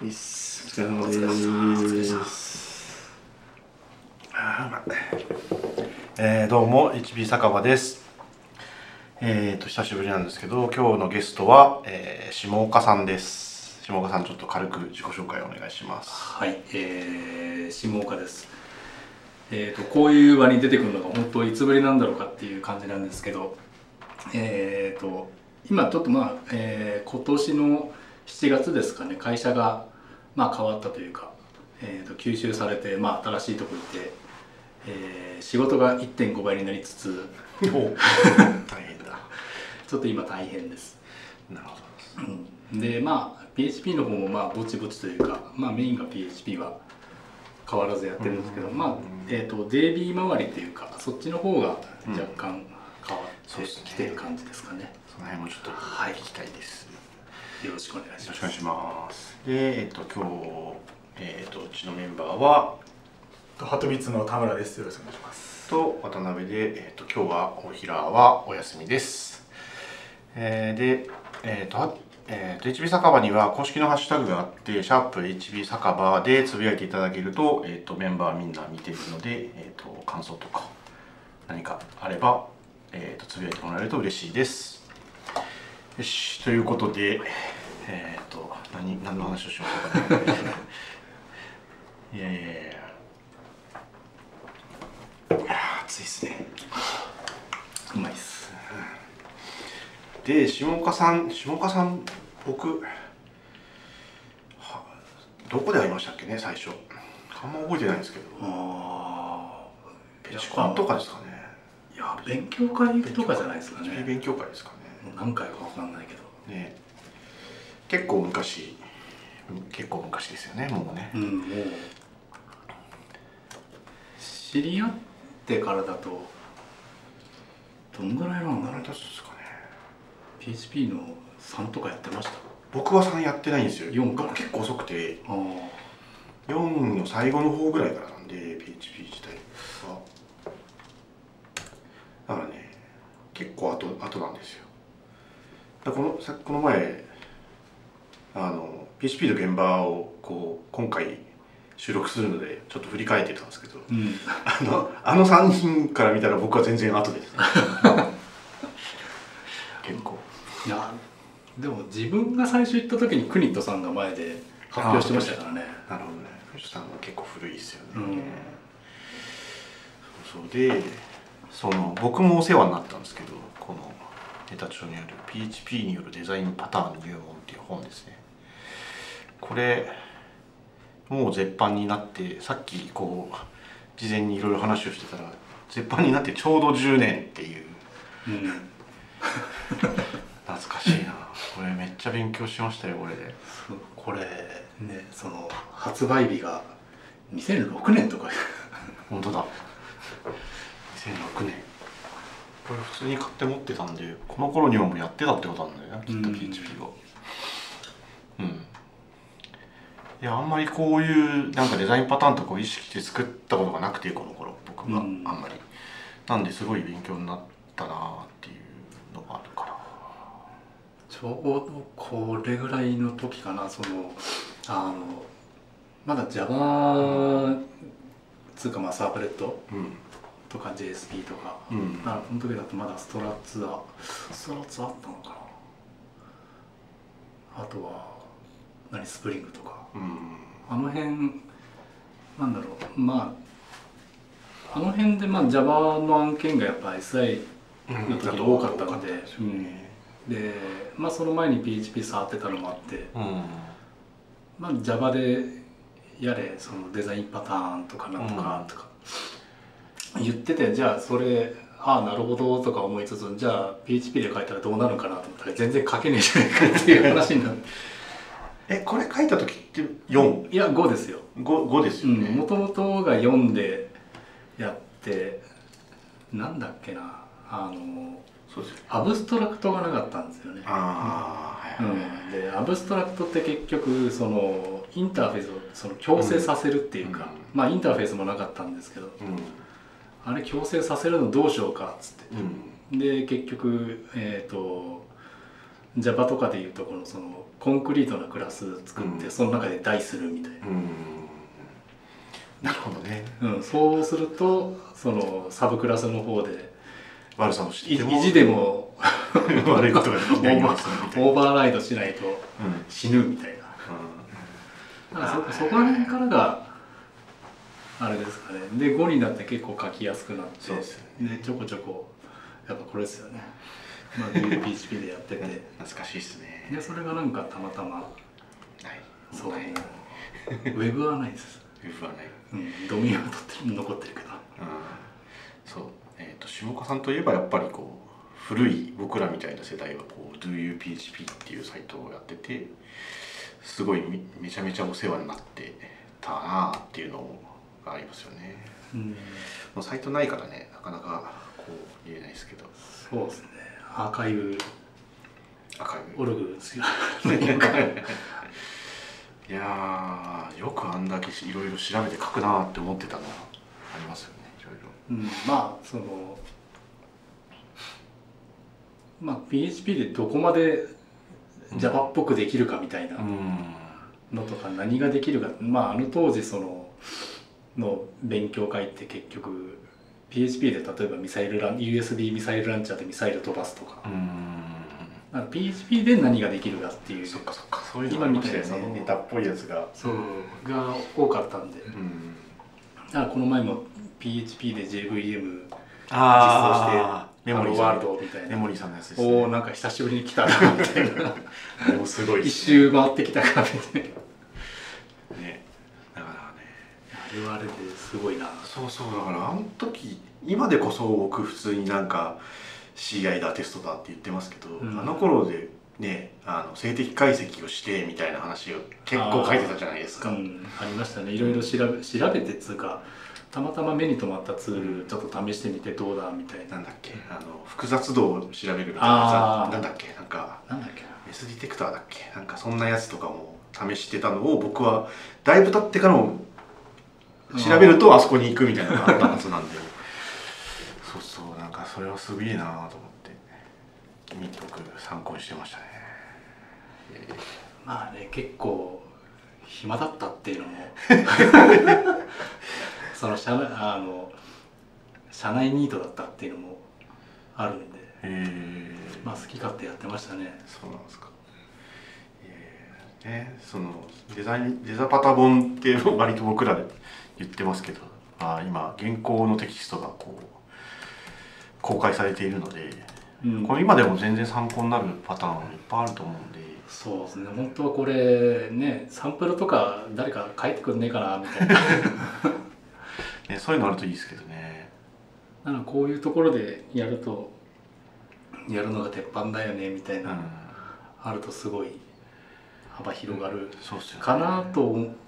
お疲れ様です。どうも HB 酒場です。久しぶりなんですけど、今日のゲストは、下岡さんです。下岡さん、ちょっと軽く自己紹介をお願いします。はい、下岡です。こういう場に出てくるのが本当いつぶりなんだろうかっていう感じなんですけど、今ちょっと今年の7月ですかね、会社が変わったというか、吸収されて、新しいとこ行って、仕事が 1.5 倍になりつつ大変だちょっと今大変です。なるほど。でPHP の方もぼちぼちというか、メインが PHP は変わらずやってるんですけど、DB 周りというかそっちの方が若干変わってきてる感じですかね。その辺もちょっと聞きたいです。よろしくお願いします。よろしくお願いします。で、今日、うちのメンバーは、ハトビツの田村です。よろしくお願いします。と、渡辺で、今日は大平はお休みです。HB 酒場には公式のハッシュタグがあって、#HB 酒場でつぶやいていただけると、メンバーみんな見ているので、感想とか何かあれば、つぶやいてもらえると嬉しいです。よし、ということで、何の話をしようかな。いや暑いっすね。うまいっす。で、下岡さん、僕どこで会いましたっけね、最初。あんま覚えてないんですけど。ペチコンとかですかね。いや、勉強会とかじゃないですかね。勉強会ですかね。何回かわかんないけどね。結構昔ですよね、もうね。もう知り合ってからだとどんぐらいなんだろうですかね。PHP の3とかやってました。僕は3やってないんですよ。4から結構遅くて、4の最後の方ぐらいからなんで PHP 自体は。だからね、結構後なんですよ。この前PHP の現場を今回収録するのでちょっと振り返ってたんですけど、あの3人から見たら僕は全然後ですね結構。いやでも自分が最初行った時にクニットさんが前で発表してましたからね。なるほどね。クニットさんは結構古いですよね。そうで、僕もお世話になったんですけど、このネタ帳にある PHP によるデザインパターン入門っていう本ですね。これもう絶版になって、さっき事前にいろいろ話をしてたら絶版になってちょうど10年っていう、懐かしいな。これめっちゃ勉強しましたよ。これね、発売日が2006年とか本当だ、2006年。これ普通に買って持ってたんで、この頃にはもうやってたってことなんだよね、きっと PHP を。いや、あんまりこういうデザインパターンとかを意識して作ったことがなくて、この頃僕はあんまり、なんですごい勉強になったなっていうのがあるから。ちょうどこれぐらいの時かな、まだ Java つうかサーブレット、とか JSP とか、その時だとまだストラッツあったのかな。あとはスプリングとか、あの辺あの辺でJava の案件がやっぱ SI の時が多かったので、でその前に PHP 触ってたのもあって、Java でやれデザインパターンとかなんとかとか言ってて、じゃあそれなるほどとか思いつつ、じゃあ PHP で書いたらどうなるかなと思ったら全然書けねえじゃないかっていう話になるこれ書いた時って4？ いや5ですよ。5ですよね。もともとが4でやって、なんだっけな、そうですよね、アブストラクトがなかったんですよね。でアブストラクトって結局インターフェースを強制させるっていうか、インターフェースもなかったんですけど、あれ強制させるのどうしようかっつって、で結局 Java とかでいうとこのそのコンクリートなクラス作って、うん、その中で代するみたいな。うん、なるほどね、うん、そうするとそのサブクラスの方で悪さをしていても意地でも悪いことができないようにオーバーライドしないと死ぬみたいな、うんうん、だから そこら辺からがあれですかね。で5になって結構書きやすくなって、でちょこちょこやっぱこれですよね、まあ、PHP でやってて懐かしいですね。でそれがなんかたまたま、はい、そう、はい、ウェブはないです。ウェブはない、うん、ドミは残ってるけど、そう、下岡さんといえばやっぱりこう古い僕らみたいな世代はこう Do you PHP っていうサイトをやってて、すごいめちゃめちゃお世話になってたなっていうのをありますよね、うん、もうサイトないからね、なかなかこう言えないですけど。そうですね、アーカイブオルグですよいやー、よくあんだけいろいろ調べて書くなって思ってたのはありますよね、いろいろ、うん、まあそのまあ PHP でどこまで Java っぽくできるかみたいなのとか、何ができるか、まああの当時そのの勉強会って結局 PHP で例えばミサイルラン USB ミサイルランチャーでミサイル飛ばすとか、だから PHP で何ができるかっていう、そっかそっか、そういうの今みたいなネタっぽいやつがそうが多かったんで、うん、だからこの前も PHP で JVM 実装してメモリーワールドみたいな、メモリーさんのやつですね。おお、なんか久しぶりに来たなみたいなもうすごい、ね、一周回ってきたからみたいな。言われてすごいな。そうそう、だからあの時、今でこそ僕普通になんか CI だテストだって言ってますけど、うん、あの頃でね、静的解析をしてみたいな話を結構書いてたじゃないですか。 ありましたね、いろいろ調べてつうか、たまたま目に留まったツールちょっと試してみてどうだみたいな、なんだっけ、複雑度を調べるみたいな、なんだっけ、なんかメスディテクターだっけ、なんかそんなやつとかも試してたのを、僕はだいぶ経ってからも調べるとあそこに行くみたいなのがあったはずなんでそうそう、なんかそれはすごいなと思って見とく参考にしてましたね。まあね、結構暇だったっていうのもその社内ニートだったっていうのもあるんで、まあ好き勝手やってましたね。そうなんですか。そのデザパタ本って割と僕らで言ってますけど、まあ、今現行のテキストがこう公開されているので、うん、これ今でも全然参考になるパターンいっぱいあると思うんで。そうですね、本当はこれね、サンプルとか誰か書いてくんねえかなみたいなね、そういうのあるといいですけどね。だからこういうところでやるのが鉄板だよねみたいな、うん、あるとすごい幅広がるかなと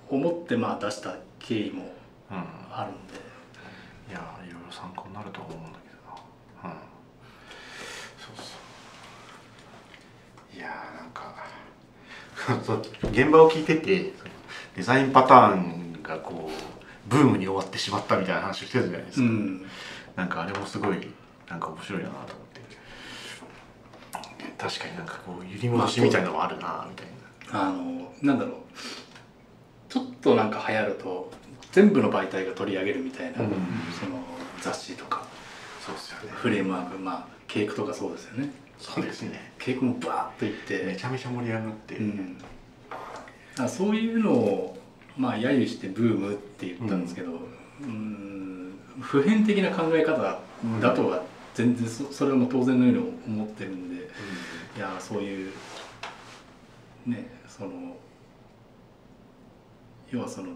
思って、まあ出した経緯もあるんで、うん、いやいろいろ参考になると思うんだけどな、うん、そうそう、いやなんか現場を聞いててデザインパターンがこうブームに終わってしまったみたいな話をしてたじゃないですか、うん、なんかあれもすごいなんか面白いなと思って、確かになんかこう揺り戻しみたいなのもあるなみたいな。なんだろう、ちょっとなんか流行ると全部の媒体が取り上げるみたいな、うん、その雑誌とか、そうですよね、フレームワーク、まあケークとかそうですよね。そうですね、ケークもバーッといってめちゃめちゃ盛り上がって、うん、そういうのをまあ揶揄してブームって言ったんですけど、うん、普遍的な考え方だとは全然それはもう当然のように思ってるんで、うん、いやそういうね、その要はその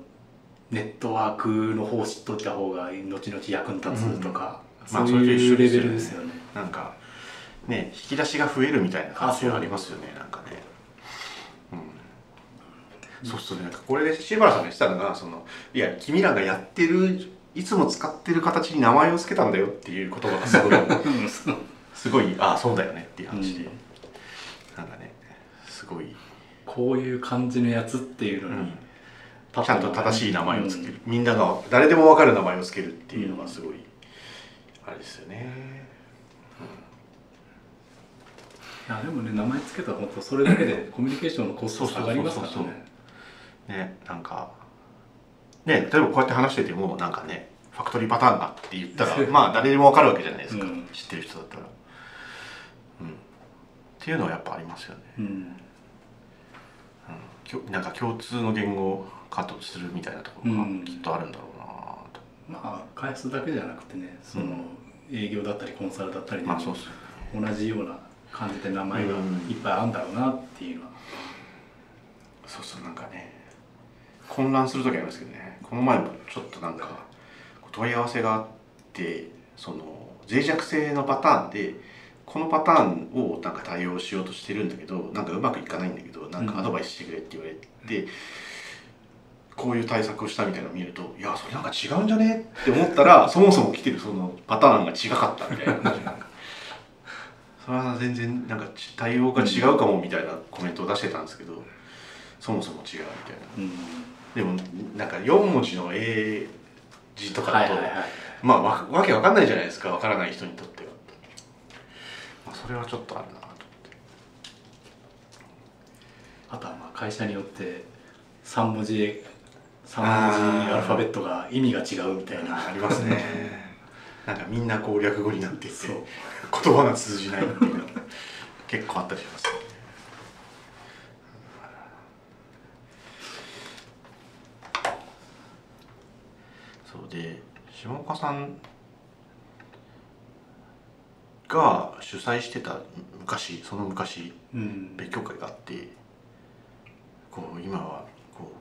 ネットワークの方を知っといた方が後々役に立つとか、そういうレベルですよね。なんかね、引き出しが増えるみたいな感じがありますよね、なんかね、うん、そうそう、なんかこれで柴原さんが言ってたのが、そのいや君らがやってる、いつも使ってる形に名前を付けたんだよっていう言葉がすごいすごい、ああそうだよねっていう話で、うん、なんかね、すごいこういう感じのやつっていうのに、うん、ちゃんと正しい名前をつける、うん、みんなが誰でも分かる名前をつけるっていうのがすごい、うん、あれですよね、うん、やでもね、名前つけたら本当それだけでコミュニケーションのコスト下がりますからね。ね、なんかね、例えばこうやって話しててもなんかね、ファクトリーパターンだって言ったらまあ誰でも分かるわけじゃないですか、うん、知ってる人だったら、うん、っていうのはやっぱありますよね、うんうん、なんか共通の言語化とするみたいなところがきっとあるんだろうなと、うん、まあ開発だけじゃなくてね、その営業だったりコンサルだったりでも同じような感じで名前がいっぱいあるんだろうなっていうのは、うん、そうそう、なんかね混乱する時ありますけどね、この前もちょっとなんか問い合わせがあって、その脆弱性のパターンでこのパターンをなんか対応しようとしてるんだけど、なんかうまくいかないんだけど、なんかアドバイスしてくれって言われて、うん、こういう対策をしたみたいなのを見ると、いやそれなんか違うんじゃねって思ったらそもそも来てるそのパターンが違かったみたいなそれは全然なんか対応が違うかもみたいなコメントを出してたんですけど、そもそも違うみたいな、うん、でもなんか4文字の英字とかだとまあわけわかんないじゃないですか、わからない人にとっては、まあ、それはちょっとあるなと思って。あとはまあ会社によって3文字アルファベットが意味が違うみたいな、ありますねなんかみんなこう略語になっていて言葉が通じないっていうのが結構あったりしますね。そうで、下岡さんが主催してた昔、その昔、うん、勉強会があって、こう今は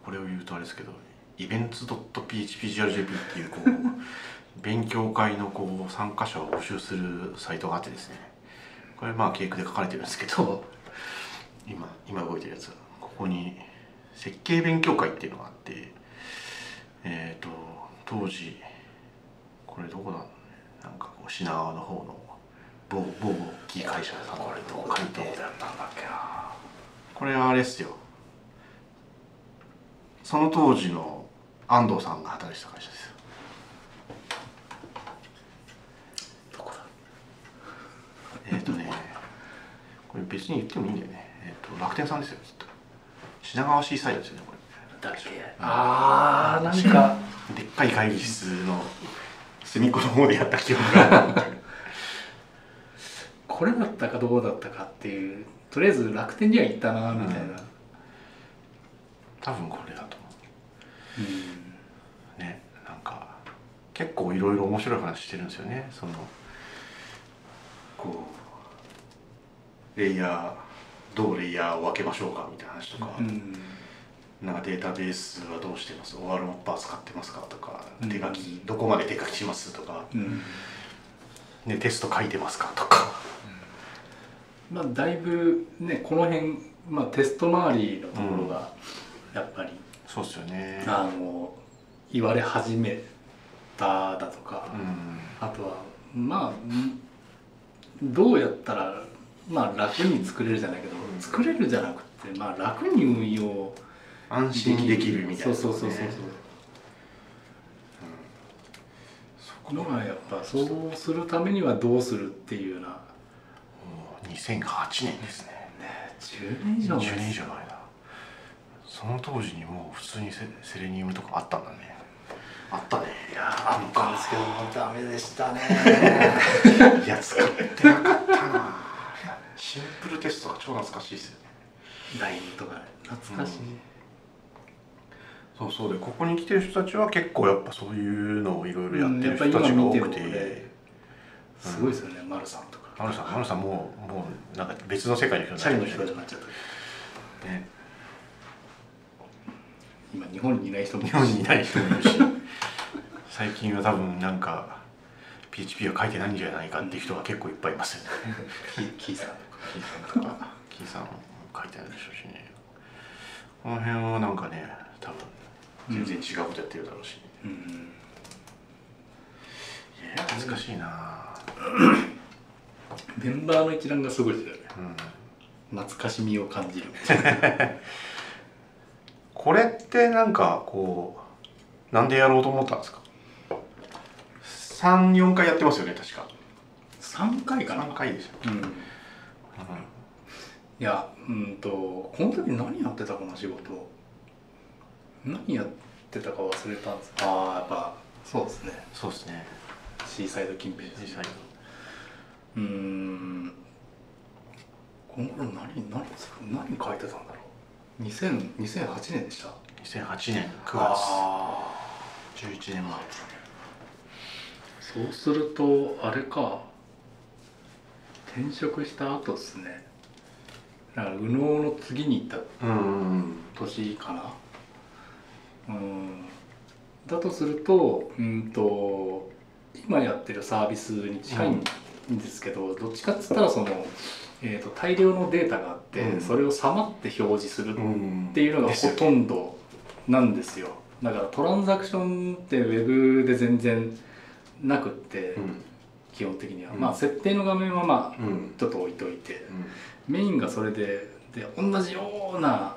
これを言うとあれですけど、events.phpgr.jp っていうこう勉強会のこう参加者を募集するサイトがあってですね、これまあケークで書かれてるんですけど、今動いてるやつ、ここに設計勉強会っていうのがあって、当時これどこだろうね、なんかこう品川の方の某大きい会社さんのとこ借りて、これはあれですよ、その当時の安藤さんが働いてた会社ですよ。どこだ？これ別に言ってもいいんだよね。楽天さんですよ、きっと。品川シーサイドですよね、これ。だっけ？ああ、なんかでっかい会議室の隅っこの方でやった記憶が。これだったかどうだったかっていう、とりあえず楽天には行ったなみたいな。うん、多分これだと思う、うん、ね、なんか結構いろいろ面白い話してるんですよね。そのこうレイヤー、どうレイヤーを分けましょうかみたいな話とか、うん、なんかデータベースはどうしてます、ORマッパー使ってますかとか、手書き、うん、どこまで手書きしますとか、うんね、テスト書いてますかとか、うん、まあだいぶねこの辺、まあ、テスト周りのところが、うんやっぱりそうですよね、言われ始めただとか、うん、あとはまあどうやったら、まあ、楽に作れるじゃないけど、うん、作れるじゃなくて、まあ、楽に運用安心できるみたいな、ね、そうそうそうそう、うん、そこがやっぱそうするためにはどうするっていうような、2008年ですね、10年以上前だ。その当時にもう普通にセレニウムとかあったんだね。あったね。いやあったんですけどもダメでしたねいや使ってなかったなシンプルテストが超懐かしいですよね。 LINE とか懐かしい、うん、そうそうで、ここに来てる人たちは結構やっぱそういうのをいろいろやってる人たちが多くて、すごいですよね、うん、丸さんとか丸さんもうなんか別の世界の人になっちゃった、ね、社員の人になっちゃったね。今日本にいない人もいるし最近は多分なんか PHP は書いてないんじゃないかっていう人が結構いっぱいいますよねキーさんも書いてないでしょうしね。この辺はなんかね多分全然違うことやってるだろうし、ね、うんうん、いや難しいなメンバーの一覧がすごいですよね、うん、懐かしみを感じるこれってなんかこうなんでやろうと思ったんですか。3、4回やってますよね確か。3回かな。3回ですよ、うんうん、いや、この時何やってたかな、仕事何やってたか忘れたんです。ああ、やっぱそうですね、そうですね、シーサイド近辺ですね。シーサイド、この頃何書いてたんだろう。2008年でした。2008年9月。11年前。そうするとあれか、転職した後ですね。だからUNOの次に行った年かな。だとすると、今やってるサービスに近いんですけど、どっちかっつったらその、大量のデータがあって、それをさまって表示するっていうのがほとんどなんですよ。だからトランザクションってウェブで全然なくって、基本的には、まあ設定の画面はまあ、ちょっと置いといて、メインがそれで同じような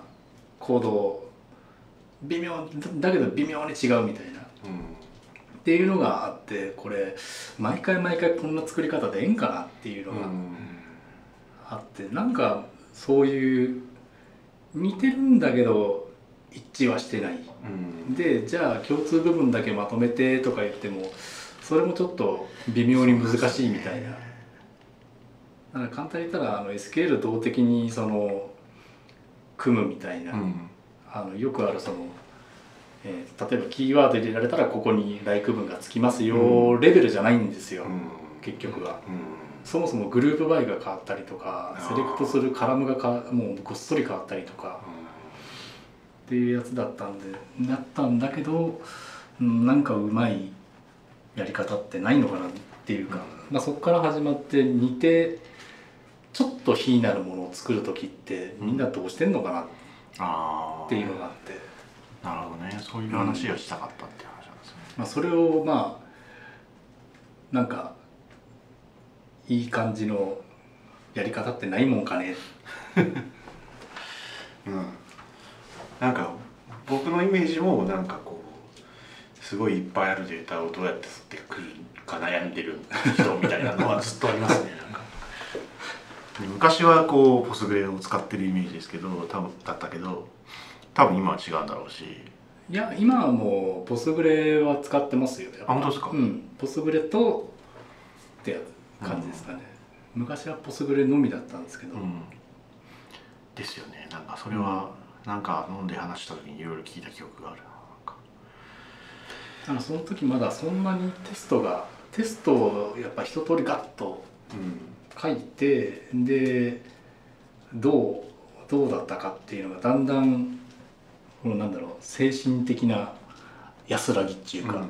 行動微妙だけど微妙に違うみたいな、っていうのがあって、これ毎回こんな作り方でええんかなっていうのがあって、なんかそういう似てるんだけど一致はしてない、でじゃあ共通部分だけまとめてとか言ってもそれもちょっと微妙に難しいみたいな。だから簡単に言ったらSQL 動的にその組むみたいな、よくあるその、例えばキーワード入れられたらここに「like 文がつきますよ」レベルじゃないんですよ、結局は。そもそもグループバイが変わったりとか、セレクトするカラムがもうごっそり変わったりとか、っていうやつだったんだけど、なんかうまいやり方ってないのかなっていうか、まあそこから始まって似てちょっと非なるものを作る時ってみんなどうしてんのかなっていうのがあって、なるほどね、そういう話をしたかったっていう話なんですね。まあそれをまあなんかいい感じのやり方ってないもんかね。なんか僕のイメージもなんかこう、すごいいっぱいあるデータをどうやって吸ってくるか悩んでる人みたいなのはずっとありますね。なんか昔はこうポスグレを使ってるイメージですけど、多分今は違うんだろうし。いや、今はもうポスグレは使ってますよ。あ、本当ですか。ポスグレとって感じですかね。昔はポスグレのみだったんですけど。ですよね。なんかそれはなんか飲んで話した時にいろいろ聞いた記憶がある。その時まだそんなにテストをやっぱ一通りガッと書いて、でどうだったかっていうのがだんだんこのなんだろう、精神的な安らぎっていうか、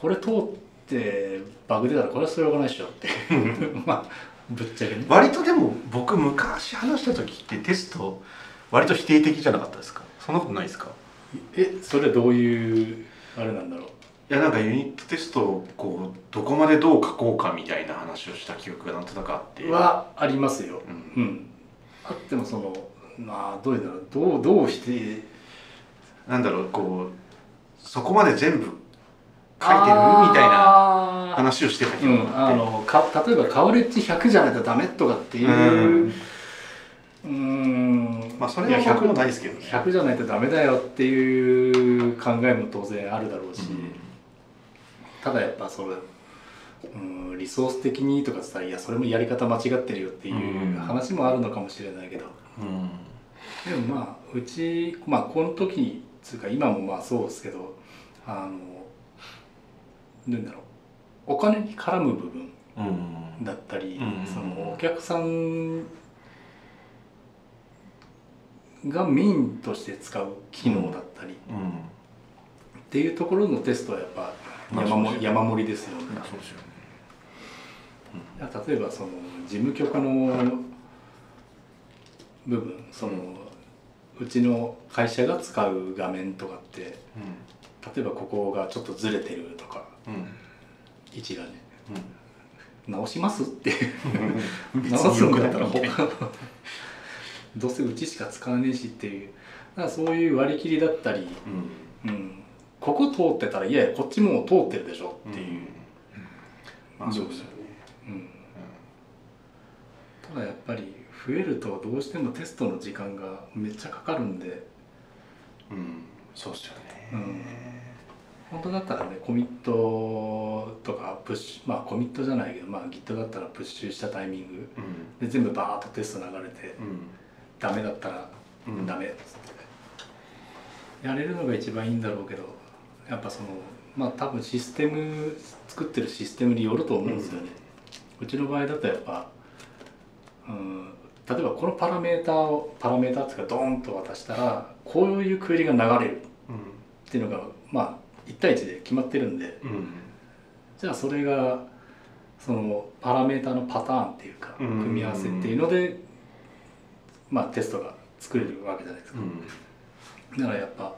これ通ってバグ出たらこれはしょうがないでしょってまあぶっちゃけね。割とでも僕昔話した時ってテスト割と否定的じゃなかったですか。そんなことないですか。それはどういうあれなんだろう。いや、なんかユニットテストをこうどこまでどう書こうかみたいな話をした記憶がなんとなくあってはありますよ。あってもそのまあどういうのどうしてなんだろう、こうそこまで全部書いてるみたいな話をしてた記憶があって、例えばカウレッジ100じゃないとダメとかっていう。まあそれは100もないですけどね。100じゃないとダメだよっていう考えも当然あるだろうし、ただやっぱそれリソース的にとかさ、いやそれもやり方間違ってるよっていう話もあるのかもしれないけど、でもまあうちこの時つうか今もまあそうですけど、なんだろう、お金に絡む部分だったり、そのお客さんがメインとして使う機能だったり、っていうところのテストはやっぱ山盛りですよね。例えばその事務許可の部分、そのうちの会社が使う画面とかって、例えばここがちょっとずれてるとか、位置がね、直しますって直すんだったらどうせうちしか使わねえしっていう、だからそういう割り切りだったり、ここ通ってたらいやいやこっちもう通ってるでしょっていう、まあそうですよね。ただやっぱり増えるとどうしてもテストの時間がめっちゃかかるんで、うん、そうですよね、うん、本当だったらねコミットとかプッシュ、まあコミットじゃないけど、まあ Git だったらプッシュしたタイミングで全部バーッとテスト流れて、うん、ダメだったらダメっつって、うん、やれるのが一番いいんだろうけど、やっぱそのまあ多分システム作ってるシステムによると思うんですよね、うん、うちの場合だとやっぱ、うん、例えばこのパラメーターっていうかドーンと渡したらこういうクエリが流れるっていうのがまあ1対1で決まってるんで、うん、じゃあそれがそのパラメーターのパターンっていうか組み合わせっていうのでまあテストが作れるわけじゃないですか、うん、だからやっぱ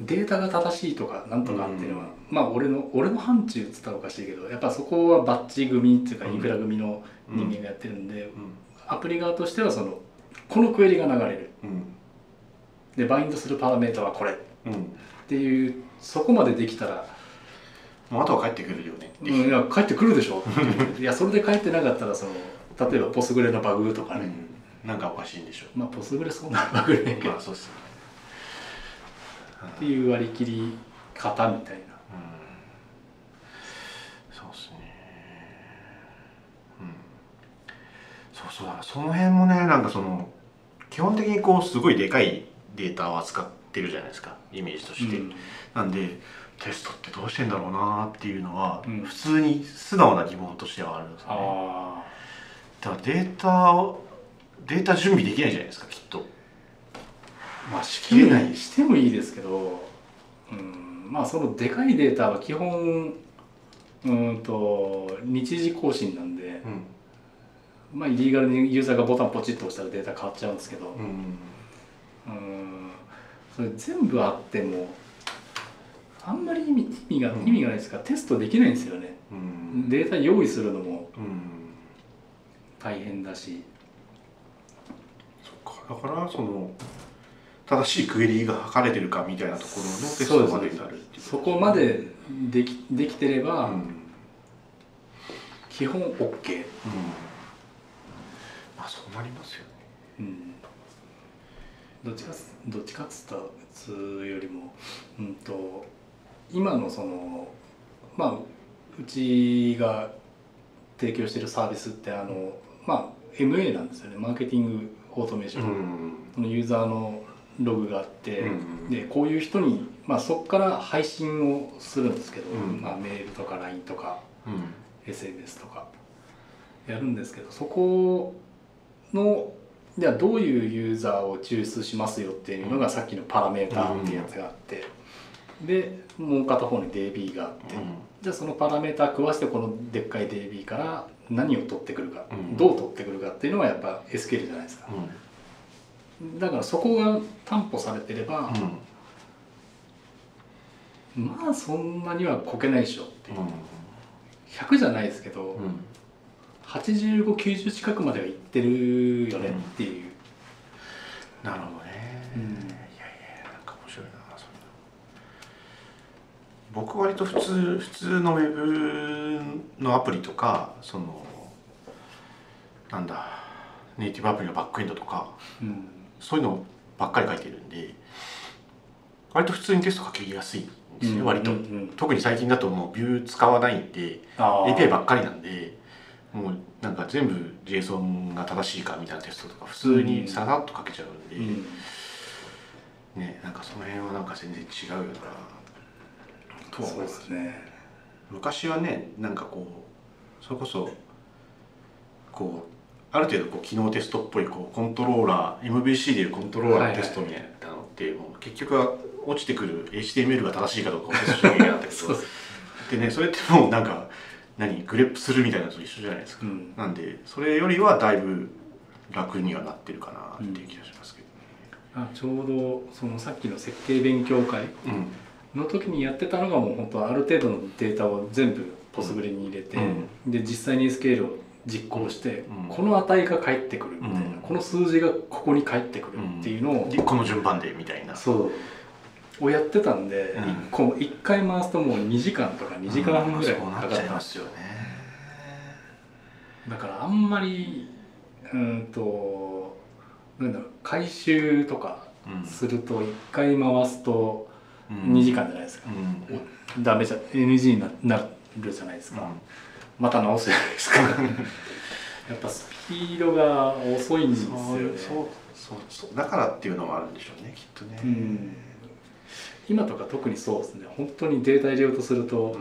データが正しいとかなんとかっていうのは、うん、まあ俺の範疇っつったらおかしいけど、やっぱそこはバッチ組っていうかインフラ組の人間がやってるんで、うんうん、アプリ側としてはそのこのクエリが流れる、うん、でバインドするパラメータはこれ、うん、っていうそこまでできたらもうあとは返ってくるよねっていう、いや返ってくるでしょっていやそれで返ってなかったらその例えばポスグレのバグとかね、うん、なんかおかしいんでしょう。まあポスグレそんなバグね、まあそうっすねっていう割り切り方みたいな、うん、そうですね、うん、そうそうだ、その辺もねなんかその基本的にこうすごいでかいデータを扱ってるじゃないですかイメージとして、うん、なんでテストってどうしてんだろうなっていうのは、うん、普通に素直な疑問としてはあるんですよね。あー。だからデータ準備できないじゃないですかきっと。まあ、してもいいですけど、うん、まあそのでかいデータは基本日時更新なんで、うん、まあイリーガルにユーザーがボタンポチッと押したらデータ変わっちゃうんですけど、うん、それ全部あってもあんまり意味がないですから、うん、テストできないんですよね、うん、データ用意するのも大変だし、そっか、だからその正しいクエリが測れてるかみたいなところのテストまでになるっていう。そこまでできてれば、うん、基本 OK、うん、まあそうなりますよね、うん、どっちかっつったやつよりも、今のそのまあうちが提供してるサービスってまあ MA なんですよね、マーケティングオートメーション、うん、そのユーザーのログがあって、うん、でこういう人に、まあ、そこから配信をするんですけど、うん、まあ、メールとか LINE とか、うん、SNS とかやるんですけど、そこのじゃあどういうユーザーを抽出しますよっていうのがさっきのパラメーターっていうやつがあって、うん、でもう片方に DB があって、うん、じゃあそのパラメーター食わしてこのでっかい DB から何を取ってくるか、うん、どう取ってくるかっていうのはやっぱ SQL じゃないですか。うん、だからそこが担保されてれば、うん、まあそんなにはこけないでしょっていう、うん、100じゃないですけど、うん、85、90近くまではいってるよねっていう、うん、なるほどね、うん、いやいやなんか面白いなそれ。僕割と普通のウェブのアプリとかそのなんだネイティブアプリのバックエンドとか、うんそういうのばっかり書いてるんで、割と普通にテスト書きやすいんですね、うん、割と、うんうん、特に最近だともうビュー使わないんで API ばっかりなんで、もうなんか全部 JSON が正しいかみたいなテストとか普通にさらっと書けちゃうんで、うん、ね、なんかその辺はなんか全然違うよなとは思いますね。昔はね、なんかこうそれこそこうある程度こう機能テストっぽいこうコントローラー MVC でいうコントローラーのテストみたいなのってもう結局は落ちてくる HTML が正しいかどうかをテストしなきゃいけなかったけどでね、それってもうなんかグレップするみたいなのと一緒じゃないですか、うん、なんでそれよりはだいぶ楽にはなってるかなっていう気がしますけど、ね、うん、あちょうどそのさっきの設計勉強会の時にやってたのがもう本当ある程度のデータを全部ポスグレに入れて、うん、で実際にSQLを実行して、うん、この値が返ってくるみたいな、うん、この数字がここに返ってくるっていうのを、うん、この順番でみたいなそうをやってたんで、うん、1回回すともう2時間とか2時間半ぐらいかかっちゃいますよね。だからあんまりなんだろう、回収とかすると1回回すと2時間じゃないですか、ダメじゃ NG になるじゃないですか、また直すじゃないですかやっぱスピードが遅いんですよね。そうだからっていうのもあるんでしょうね、きっとね。今とか特にそうですね。本当にデータ入れようとすると、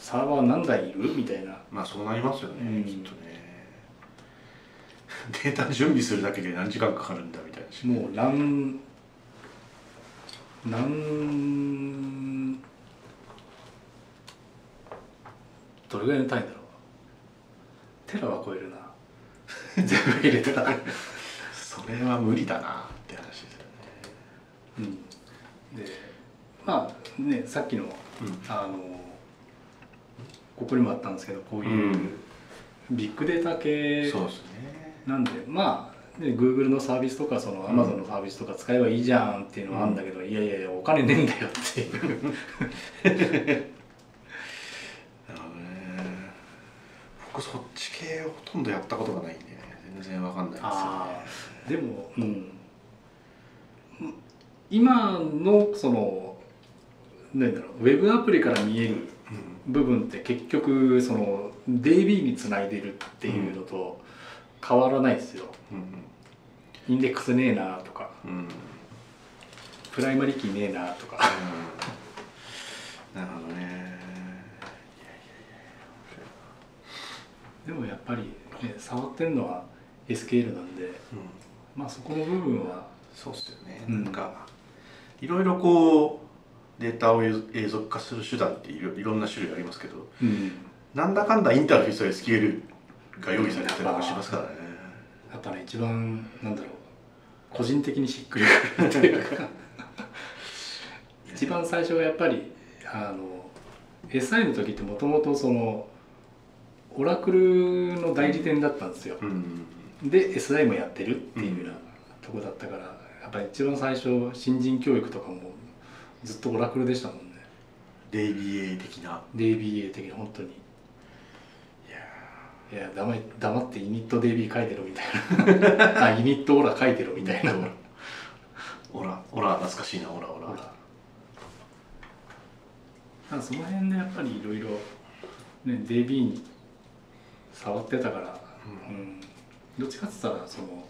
サーバー何台いるみたいな、まあそうなりますよね、きっとね。データ準備するだけで何時間かかるんだみたいな。もうどれぐらいの単位だろう。テラは超えるな。全部入れてた。それは無理だなって話ですよね。で、まあね、さっきの、ここにもあったんですけど、こういうビッグデータ系。そうですね。なんでまあ Google のサービスとかその Amazon のサービスとか使えばいいじゃんっていうのはあるんだけど、いやいやお金ねえんだよっていうなるほどね。僕そっち系ほとんどやったことがないんで全然わかんないですよね。でも、今のその何だろう、ウェブアプリから見える部分って結局その DB につないでるっていうのと、変わらないですよ。インデックスねえなとか、プライマリキーねえなとか。なるほどね。でもやっぱり、ね、触ってるのは SQL なんで、まあそこの部分はそうですよね。なんかいろいろこうデータを永続化する手段っていろんな種類ありますけど、なんだかんだインターフェースは SQLが用意されてなんかしますからね。やっぱね、一番なんだろう、個人的にしっくりくるっていうか一番最初はやっぱりSI の時ってもともとそのオラクルの代理店だったんですよ。で SI もやってるっていうようなとこだったから、やっぱり一番最初新人教育とかもずっとオラクルでしたもんね。DBA 的な。DBA 的な、本当に。いや黙ってイニット DB 書いてろみたいなあ、イニットオラ書いてろみたいなオラ懐かしいな、オラその辺でやっぱりいろいろ DB に触ってたから、どっちかって言ったらその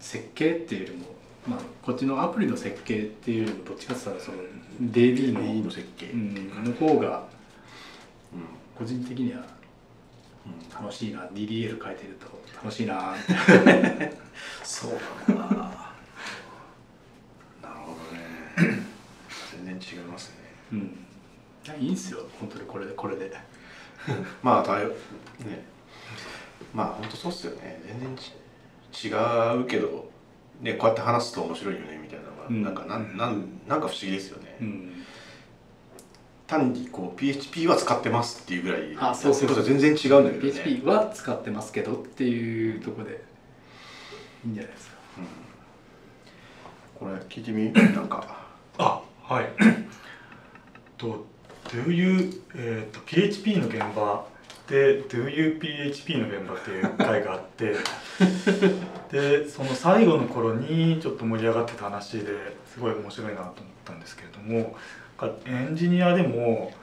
設計っていうよりも、まあ、こっちのアプリの設計っていうよりもどっちかって言ったらその DB の設計の方が個人的には楽しいな。 DDL 書いてると楽しいなそうだななるほどね全然違いますね。いいんすよ本当にこれでまあだいぶね、まあ本当そうっすよね。全然違うけどね、こうやって話すと面白いよねみたいなのが、なんか不思議ですよね。単にこう PHP は使ってますっていうぐらい、そういうことは全然違うんだけどね。 PHP は使ってますけどっていうところでいいんじゃないですか。これ聞いてみなんかはいDo you PHP の現場で Do you PHP の現場っていう回があってでその最後の頃にちょっと盛り上がってた話ですごい面白いなと思ったんですけれども、エンジニアでも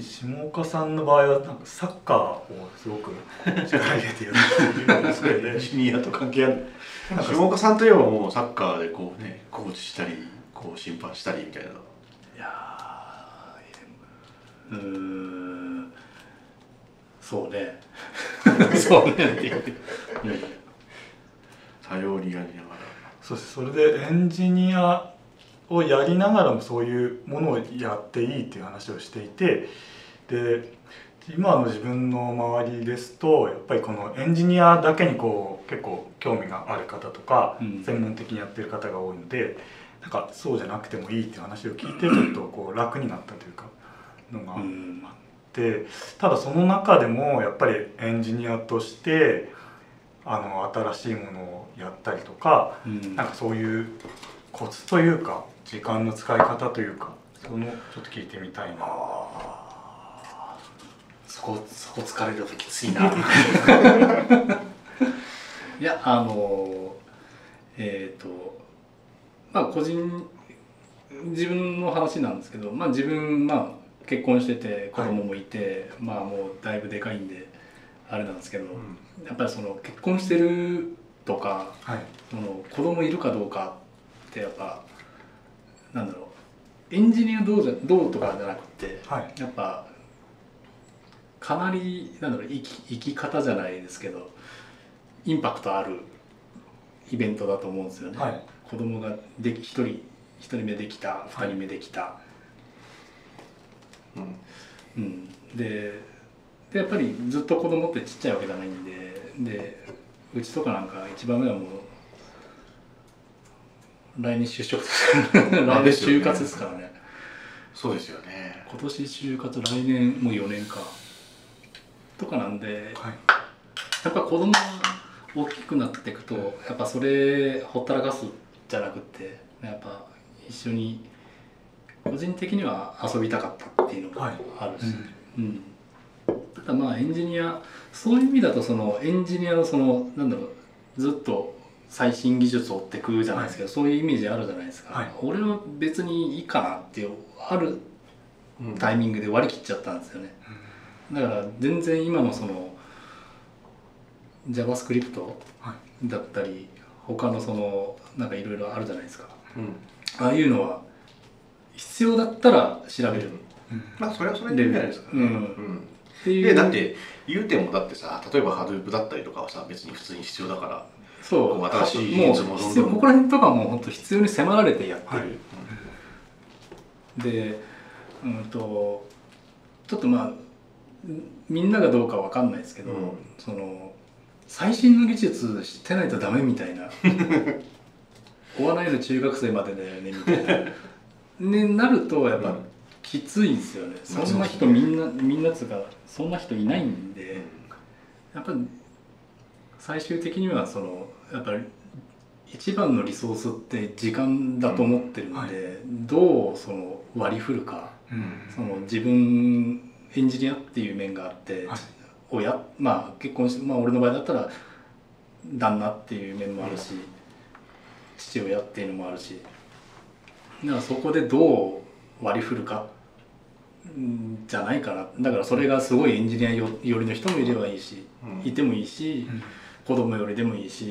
下岡さんの場合はなんかサッカーをすごく力入れてやるっていうのでエンジニアと関係ある。下岡さんといえばもうサッカーでこうね、コーチしたりこう審判したりみたいな。いやそうねそうねって言って頼りがありながら、それでエンジニアをやりながらもそういうものをやっていいっていう話をしていて、で今の自分の周りですとやっぱりこのエンジニアだけにこう結構興味がある方とか専門的にやってる方が多いので、なんかそうじゃなくてもいいっていう話を聞いてちょっとこう楽になったというかのがあって、ただその中でもやっぱりエンジニアとして新しいものをやったりとか、なんかそういうコツというか時間の使い方というか、そのちょっと聞いてみたいな。そこ疲れるときついな。いや、まあ自分の話なんですけど、まあ、自分、まあ、結婚してて子供もいて、はい、まあもうだいぶでかいんであれなんですけど、うん、やっぱりその結婚してるとか、はい、その子供いるかどうかってやっぱなんだろう、エンジニアどうとかじゃなくて、はい、やっぱかなりなんだろう、生き方じゃないですけどインパクトあるイベントだと思うんですよね。はい、子供が1人目できた、2人目できた、はい、でやっぱりずっと子供ってちっちゃいわけじゃないんで、うちとかなんか一番目はもう来年就職来年就活ですからね。そうですよね。今年就活、来年もう4年かとかなんで、はい、やっぱ子供が大きくなっていくと、やっぱそれほったらかすじゃなくて、やっぱ一緒に個人的には遊びたかったっていうのがあるし、ただまあエンジニア、そういう意味だとそのエンジニアのそのなんだろう、ずっと最新技術を追ってくじゃないですけど、はい、そういうイメージあるじゃないですか、はい、俺は別にいいかなっていうあるタイミングで割り切っちゃったんですよね。だから全然今のその JavaScript だったり他のそのなんかいろいろあるじゃないですか、うん、ああいうのは必要だったら調べる、まあそれはそれでいいんじゃないですかね。でだって言うてもだってさ、例えばハドゥープだったりとかはさ別に普通に必要だから、そうここら辺とかも本当必要に迫られてやってる、はい、でちょっとまあみんながどうかわかんないですけど、その最新の技術知ってないとダメみたいな追わないの中学生までだよねみたいなね、なるとやっぱきついんですよね。そんな人みんなつうかそんな人いないんで、やっぱ最終的にはそのやっぱり一番のリソースって時間だと思ってるんで、はい、どうその割り振るか、その自分エンジニアっていう面があって。はい、親、まあ結婚して、まあ、俺の場合だったら旦那っていう面もあるし、父親っていうのもあるし、だからそこでどう割り振るかじゃないかな。だからそれがすごいエンジニア寄りの人もいればいいし、いてもいいし、子供よりでもいいし、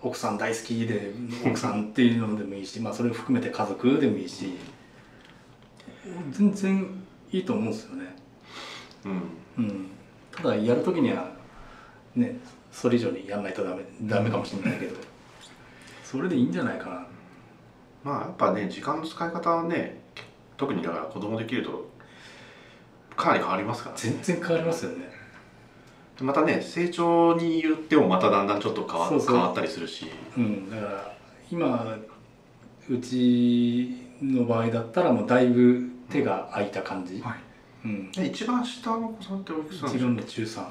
奥さん大好きで奥さんっていうのでもいいし、まあそれを含めて家族でもいいし、全然いいと思うんですよね。ただやるときにはね、それ以上にやらないとダメかもしれないけど、それでいいんじゃないかな。まあやっぱね、時間の使い方はね、特にだから子供できるとかなり変わりますから、ね、全然変わりますよね。またね、成長に言ってもまただんだんちょっと変わったりするし、だから今うちの場合だったらもうだいぶ手が空いた感じ、はい、一番下の子さんっておいくつなんですか？自分の中3。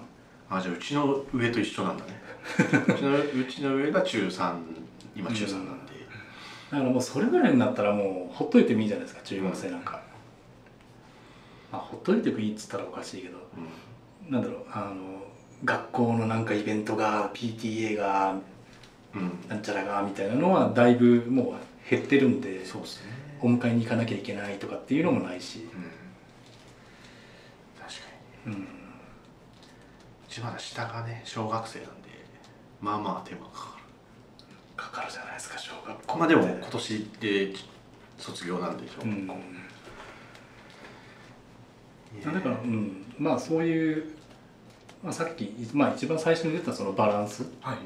あ、じゃあうちの上と一緒なんだね。うちの上が中3、今中3なんで、だからもうそれぐらいになったらもうほっといてもいいじゃないですか、中学生なんか。まあほっといてもいいっつったらおかしいけど、なんだろう、学校のなんかイベントが PTA がなんちゃらがみたいなのはだいぶもう減ってるんで、そうですね、お迎えに行かなきゃいけないとかっていうのもないし。一番下がね、小学生なんでまあまあ手間かかるじゃないですか、小学校。まあでも今年で卒業なんでしょう、だから、まあそういう、まあ、さっき、まあ、一番最初に出たそのバランス、はい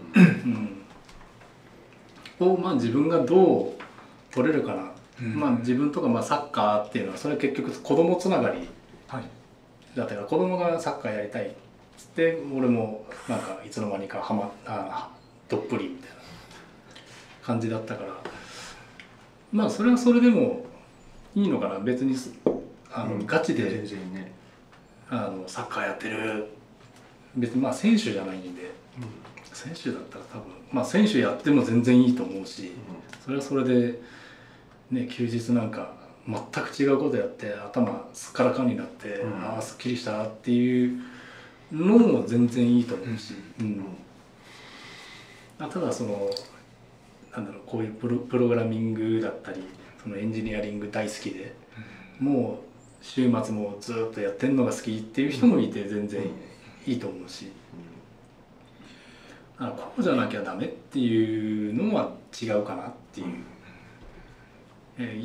を、まあ、自分がどう取れるかな、まあ自分とか、まあ、サッカーっていうのはそれ結局子供つながり、はい、だから子供がサッカーやりたいっつって俺もなんかいつの間にかどっぷりみたいな感じだったから、まあそれはそれでもいいのかな。別にガチで、ね、サッカーやってる、別にまあ選手じゃないんで、選手だったら多分、まあ、選手やっても全然いいと思うし、それはそれで、ね、休日なんか全く違うことやって頭すっからかんになって、ああすっきりしたっていうのも全然いいと思うし、うん、ただそのなんだろう、こういうプログラミングだったりそのエンジニアリング大好きで、うん、もう週末もずっとやってるのが好きっていう人もいて全然いいと思うし、うん、こうじゃなきゃダメっていうのは違うかなっていう。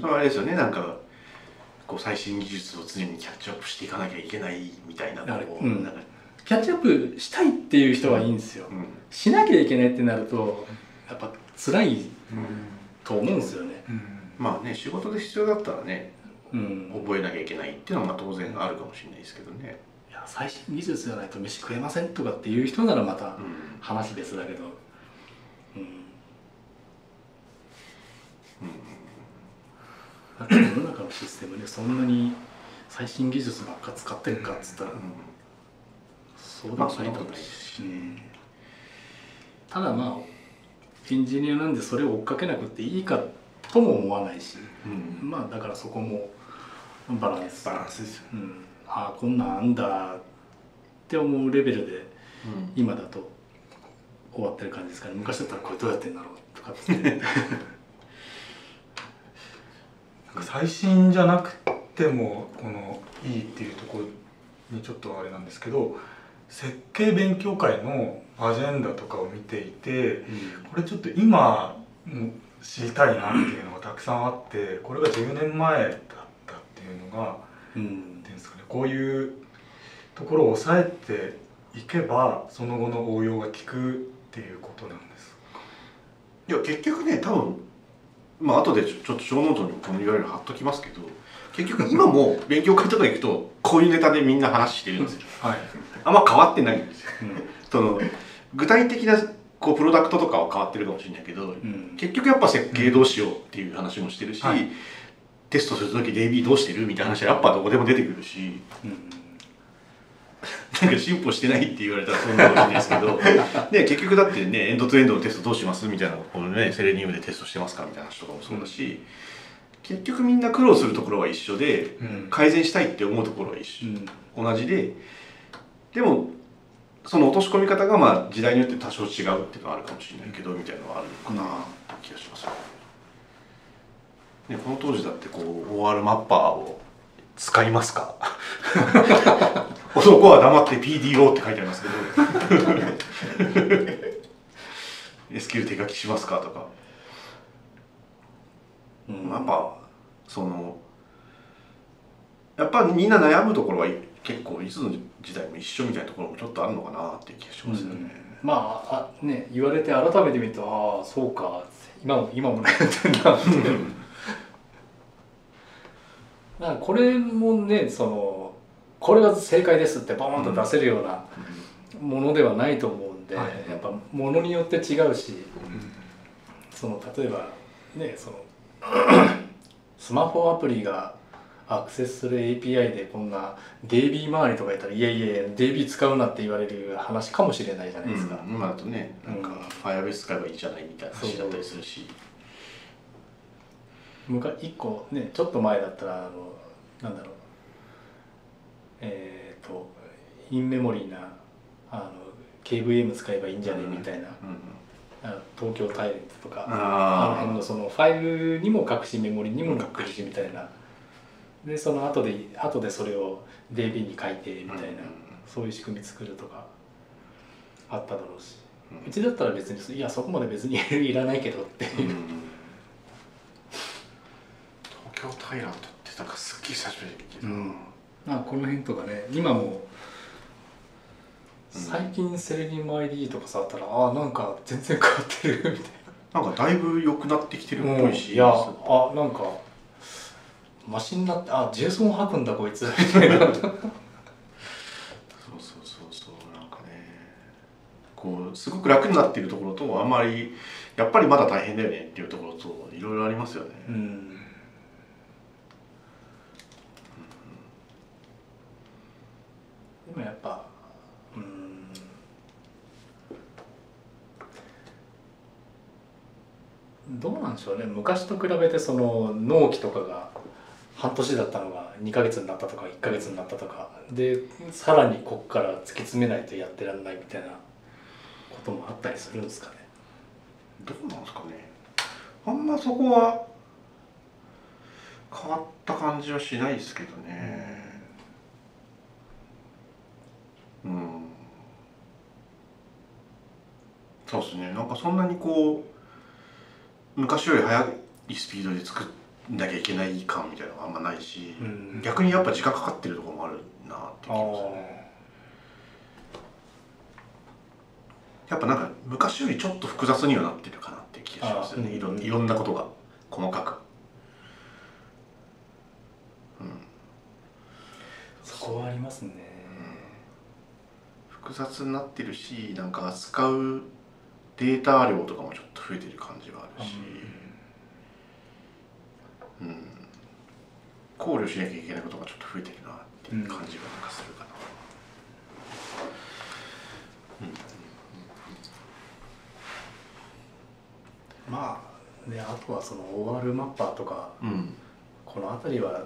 あれですよね、なんかこう最新技術を常にキャッチアップしていかなきゃいけないみたいなのを、うん、なんかキャッチアップしたいっていう人はいいんですよ、うん、しなきゃいけないってなるとやっぱ辛いと思うんですよね、うんうん、まあね、仕事で必要だったらね、うん、覚えなきゃいけないっていうのは当然あるかもしれないですけどね。いや、最新技術じゃないと飯食えませんとかっていう人ならまた話別だけど、うんうん、世の中のシステムでそんなに最新技術ばっか使ってるかっつったら、うん、そうでもないと思うし、うん、ただまあエンジニアなんでそれを追っかけなくていいかとも思わないし、うん、まあだからそこもバランスですよ、うん、ああこんなんあんだって思うレベルで今だと終わってる感じですから、ね、昔だったらこれどうやってんだろうとかって最新じゃなくてもこのいいっていうところにちょっとあれなんですけど、設計勉強会のアジェンダとかを見ていて、これちょっと今知りたいなっていうのがたくさんあって、これが10年前だったっていうのが何ていうんですかね、こういうところを抑えていけばその後の応用が効くっていうことなんですか？いや結局ね、多分まあ後でちょっと小ノートにもこのいろいろ貼っときますけど、結局今も勉強会とか行くとこういうネタでみんな話してるんですよ、はい、あんま変わってないんですよ、うん、その具体的なこうプロダクトとかは変わってるかもしれないけど、うん、結局やっぱ設計どうしようっていう話もしてるし、うんはい、テストするとき DB どうしてるみたいな話はやっぱどこでも出てくるし、うん、なんか進歩してないって言われたらそんなことないですけどで結局だってね、エンドトゥエンドのテストどうしますみたいなこのね、セレニウムでテストしてますかみたいな話とかもそうだし、結局みんな苦労するところは一緒で、改善したいって思うところは一緒、うん、同じで、でもその落とし込み方がまあ時代によって多少違うっていうのはあるかもしれないけど、みたいなのはあるのかなって気がしますね。この当時だってこう OR マッパーを使いますか男は黙って PDO って書いてありますけどSQL 手書きしますかとか、うん、やっぱそのやっぱみんな悩むところは結構いつの時代も一緒みたいなところもちょっとあるのかなっていう気がしますよね、うん、まあ、ね、言われて改めて見るとああそうか今も悩んでんだってなんかこれもね、そのこれが正解ですってバーンと出せるようなものではないと思うんで、うんはい、やっぱものによって違うし、うん、その例えばね、そのスマホアプリがアクセスする API でこんな DB 周りとか言ったらいやいや DB 使うなって言われる話かもしれないじゃないですか。今だとね、なんか Firebase 使えばいいじゃないみたいな話だったりするし。一個ね、ちょっと前だったらなんだろう、インメモリーなKVM 使えばいいんじゃねみたいな、うんうん、東京タイレントとかあの辺のそのファイルにも隠しメモリにも隠しみたいな、うん、でその後でそれを DB に書いてみたいな、うんうん、そういう仕組み作るとかあっただろうし、うん、うちだったら別にいやそこまで別にいらないけどっていう。うんタイラントってなんかすっきり久しぶりに聞いた、うん、なんかこの辺とかね、今も最近セレニウム ID とか触ったら、うん、あなんか全然変わってるみたいな、なんかだいぶ良くなってきてるっぽいし、うん、いやあなんかマシになってあ JSON 吐くんだこいつみたいなそうなんかねこうすごく楽になっているところとあんまりやっぱりまだ大変だよねっていうところといろいろありますよね、うんやっぱうんどうなんでしょうね、昔と比べてその納期とかが半年だったのが2ヶ月になったとか1ヶ月になったとかで、さらにこっから突き詰めないとやってらんないみたいなこともあったりするんですかね。どうなんですかね。あんまそこは変わった感じはしないですけどね。うん。そうですね。なんかそんなにこう昔より速いスピードで作んなきゃいけない感みたいなのがあんまないし、うん、逆にやっぱ時間かかってるところもあるなって気がしますね。やっぱなんか昔よりちょっと複雑にはなってるかなって気がしますよね。いろんなことが細かく。そこはありますね、うん、複雑になってるし、なんか扱うデータ量とかもちょっと増えてる感じはあるし、うん、うん、考慮しなきゃいけないことがちょっと増えてるなっていう感じはなんかするかな、うんうん、まあね、あとはその OR マッパーとか、うん、この辺りは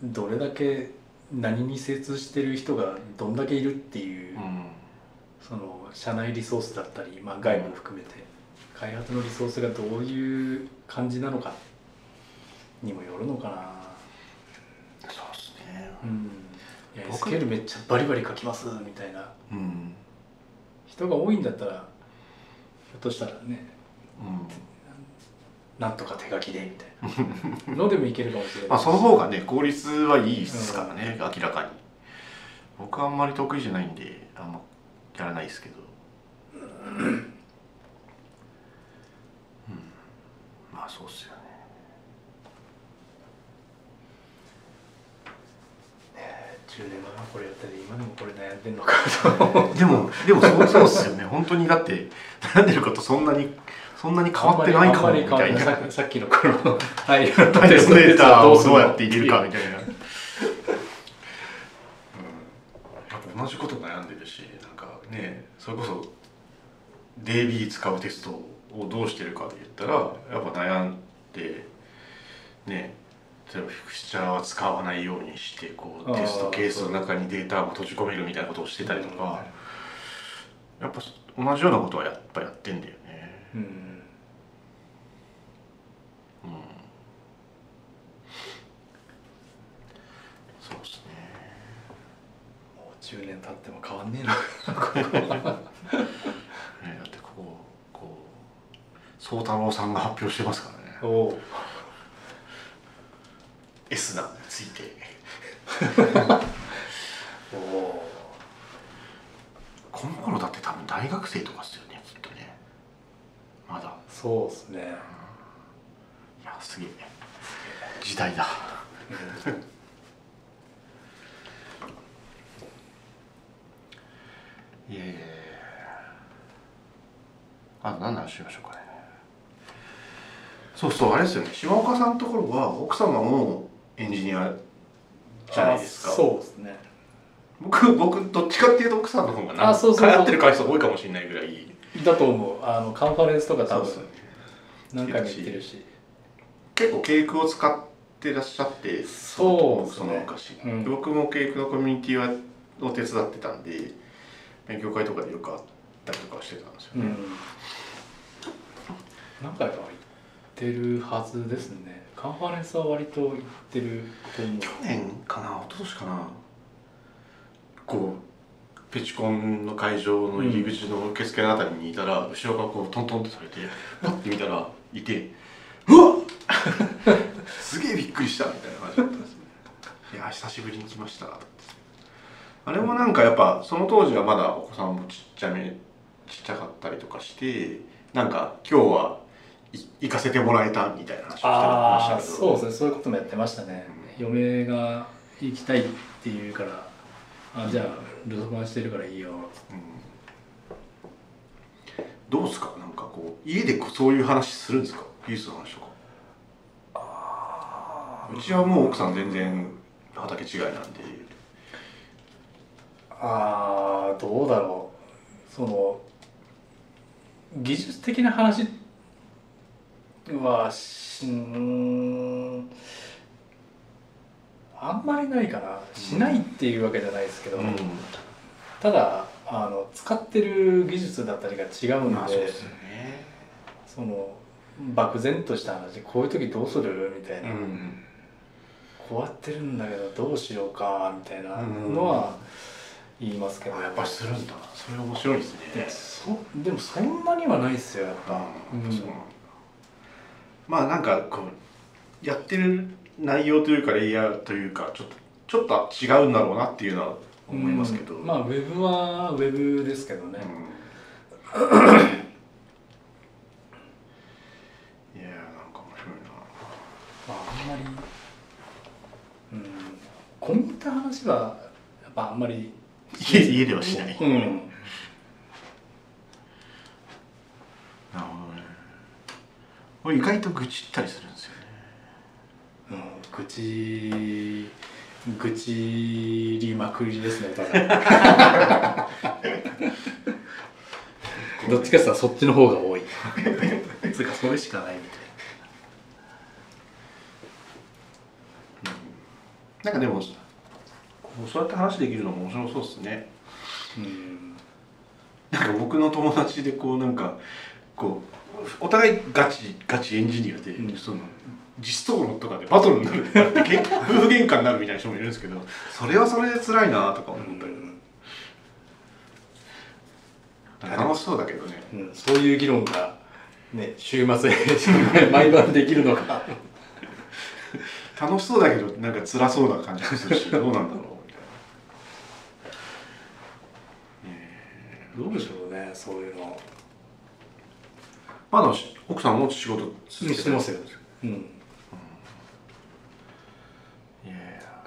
どれだけ何に精通してる人がどんだけいるっていう、うん、その社内リソースだったり、まあ、外部も含めて開発のリソースがどういう感じなのかにもよるのかな。そうですね、うん、いや SQL めっちゃバリバリ書きますみたいな、うん、人が多いんだったらひょっとしたらね、うん、なんとか手書きでみたいなのでもいけるかもしれない。まあその方がね、効率はいいですからね、うん、明らかに。僕はあんまり得意じゃないんであんまやらないですけど、うん、うん、まあそうっすよね。10年前はこれやったり今でもこれ悩んでんのかとでもそうっすよね。本当にだって悩んでることそんなに変わってないかもみたいな。さっきの頃のタイルデータをどうやって入れるかみたいな、うん、同じこと悩んでるし、なんかね、それこそ DB 使うテストをどうしてるかで言ったらやっぱ悩んでね、例えばフィクチャーは使わないようにしてこうテストケースの中にデータを閉じ込めるみたいなことをしてたりとか、やっぱ同じようなことはやっぱやってんだよね。うんうん、そうですね。もう10年経っても変わんねえなだってこう宗太郎さんが発表してますからね。おS なんについておこの頃だって多分大学生とかっすよね、きっとね。まだそうですね。いや、すげえ時代だいやいや、あと何の話しましょうかね。そうそう、あれですよね、島岡さんのところは奥様もエンジニアじゃないですか。そうですね。僕どっちかっていうと奥さんの方がなんかやってる回数多いかもしれないぐらいだと思う。カンファレンスとか多分何回も行ってるし、結構ケイクを使ってらっしゃって、そうですね、うん、僕もケイクのコミュニティを手伝ってたんで勉強会とかでよくあったりとかしてたんですよね、うん、何回か行ってるはずですね。カンファレンスは割と行ってると思う。去年かな一昨年かな、こうペチコンの会場の入り口の受付のあたりにいたら、うん、後ろがこうトントンってされてパッて見たらいてうわっすげえびっくりしたみたいな感じだったんですねいや久しぶりに来ましたって。あれもなんかやっぱその当時はまだお子さんもちっちゃかったりとかして、なんか今日は行かせてもらえたみたいな話をしてましたけど。そうですね、そういうこともやってましたね、うん、嫁が行きたいっていうから、あ、じゃあ留守番してるからいいよ、うん、どうすか、なんかこう家でそういう話するんですか、技術の話とか。あ、うちはもう奥さん全然畑違いなんで。ああ、どうだろう、その技術的な話はあんまりないかな、しないっていうわけじゃないですけど、うん、ただ使ってる技術だったりが違うので、その漠然とした話、こういう時どうするみたいな、うん、こうやってるんだけどどうしようかみたいなのは言いますけど、うん、やっぱりするんだ、それ面白いですね。でもそんなにはないですよ、やっぱ。まあなんかこうやってる内容というかレイヤーというかちょっと違うんだろうなっていうのは思いますけど、うん、まあウェブはウェブですけどね、うん、いやーなんか面白いな、まあ、あんまり、うん、こういった話はやっぱあんまり家ではしない、うん、なるほどね。これ意外と愚痴ったりするんですよね。うん、愚痴りまくりですね、どっちかさそっちの方が多いつうかそれしかないみたいな、うん、なんかでもそうやって話できるのも面白そうですね。うん、なんか僕の友達でこうなんかこうお互いガチエンジニアで、うん、その実討論とかでバトルになるって夫婦喧嘩になるみたいな人もいるんですけど、それはそれで辛いなとか思ったり、楽しそうだけどね、うん、そういう議論がね週末毎晩できるのか楽しそうだけどなんか辛そうな感じがするし、どうなんだろうみたいな。どうでしょうね、そういうの。まだ奥さんも仕事続けてますよね。うん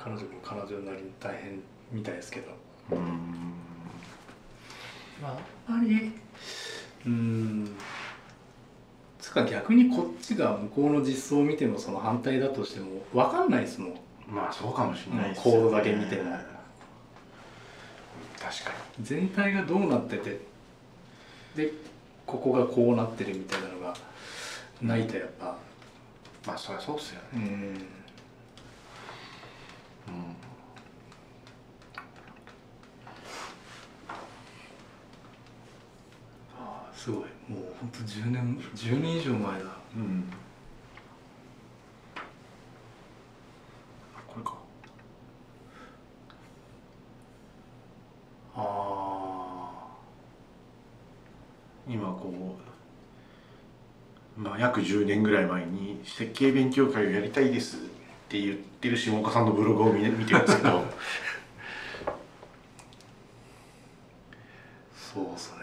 彼女も彼女なりに大変みたいですけど、まああんまりつか逆にこっちが向こうの実装を見てもその反対だとしても分かんないですもん。まあそうかもしれないですね、コードだけ見ても。確かに全体がどうなっててでここがこうなってるみたいなのがないとやっぱ、まあそりゃそうっすよね。すごい、もう本当10年以上前だ。うん、これか。あ今こう、まあ、約10年ぐらい前に設計勉強会をやりたいですって言ってる下岡さんのブログを見てるんですけどそうですね。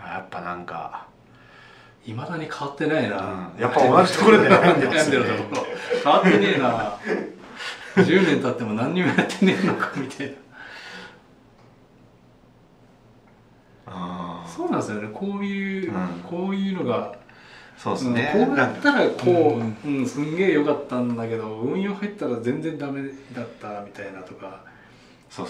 やっぱなんかいまだに変わってないな、うん、やっぱ同じところで悩んでますね変わってねえな10年経っても何にもやってねえのかみたいなそうなんですよね、こういうのがそうですね、こうやったらこう、うん、すんげえ良かったんだけど運用入ったら全然ダメだったみたいなとか。そう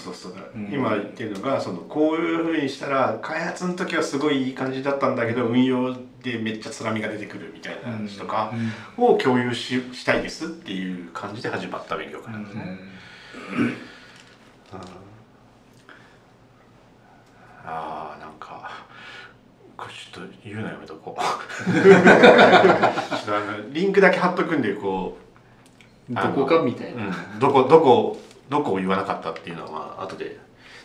今言ってるのが、そのこういうふうにしたら開発の時はすごいいい感じだったんだけど運用でめっちゃつらみが出てくるみたいな話とかを共有したいですっていう感じで始まった勉強会なんですね。ああなんかこれちょっと言うのやめとこうリンクだけ貼っとくんでこうどこかみたいな、うん、どこを言わなかったっていうのは、まあ後で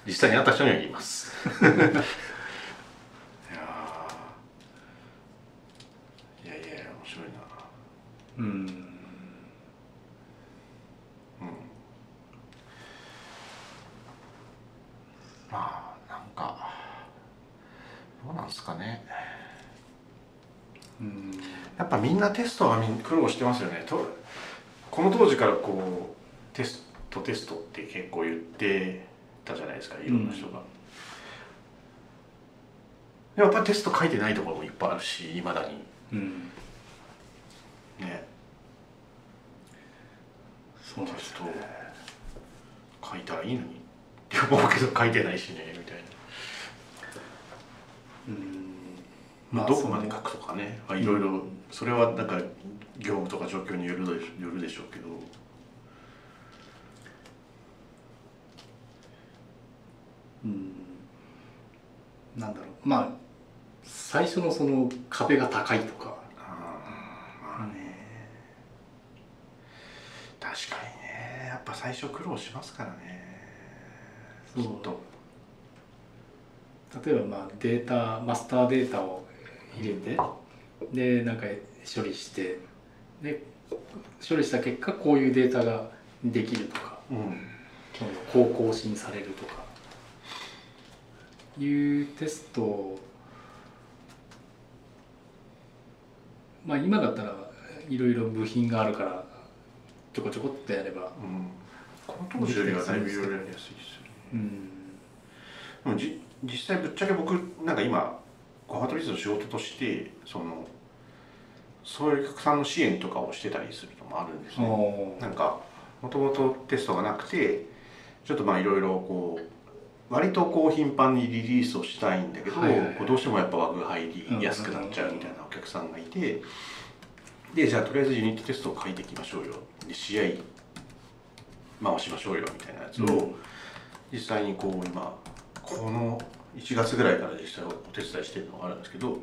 実際に会った人には言いますいや面白いな。まあなんかどうなんですかね。やっぱみんなテストは苦労してますよね。この当時からこうテストって結構言ってたじゃないですか、いろんな人が。やっぱりテスト書いてないところもいっぱいあるし、いまだに、ね。そうなんですね。書いたらいいのにって思うけど書いてないしねみたいな。まあ、どこまで書くとかね、いろいろそれはなんか業務とか状況によるでしょうけど、なんだろう、まあ最初のその壁が高いとか、まあね、確かにね、やっぱ最初苦労しますからね。きっと例えば、まあデータマスターデータを入れて、でなんか処理して、で処理した結果こういうデータができるとか、こう更新されるとかいうテストを、まあ今だったらいろいろ部品があるからちょこちょこってやれば、この当時よりはだいぶいろいろやりやすいですよね。でも実際ぶっちゃけ僕なんか今ゴハトリスの仕事としてそういう客さんの支援とかをしてたりするのもあるんですね。なんかもともとテストがなくて、ちょっとまあいろいろこう割とこう頻繁にリリースをしたいんだけど、どうしてもやっぱバグが入りやすくなっちゃうみたいなお客さんがいて、でじゃあとりあえずユニットテストを書いていきましょうよ、で試合回しましょうよみたいなやつを実際にこう今この1月ぐらいから実際お手伝いしてるのがあるんですけど、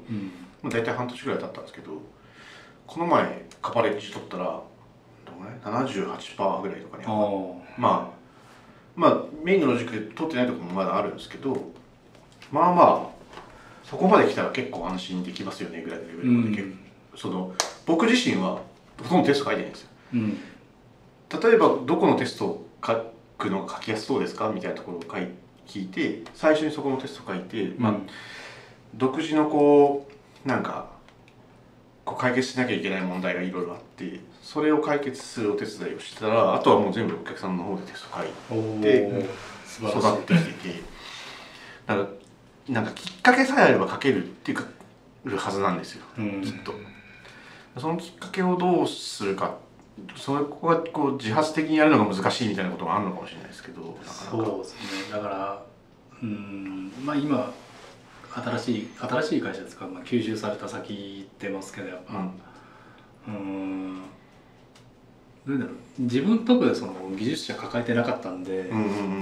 大体半年ぐらい経ったんですけど、この前カバレッジ取ったらどうもね 78% ぐらいとかに、まあメインのロジックで取ってないところもまだあるんですけど、まあまあそこまで来たら結構安心できますよねぐらいのレベルまで、僕自身はほとんどテスト書いてないんですよ。例えばどこのテストを書くのが書きやすそうですかみたいなところを聞いて、最初にそこのテスト書いて、独自のこうなんかこう解決しなきゃいけない問題がいろいろあって、それを解決するお手伝いをしたら、あとはもう全部お客さんの方でテスト書いて育ってきてて、だからなんかきっかけさえあれば書けるっていうはずなんですよ、きっと。そのきっかけをどうするか、そこがこう自発的にやるのが難しいみたいなことがあるのかもしれないですけど、そうですね。だからまあ今新しい会社ですから、吸収された先出ますけど、やっぱどうだろう、自分とこでその技術者抱えてなかったんで、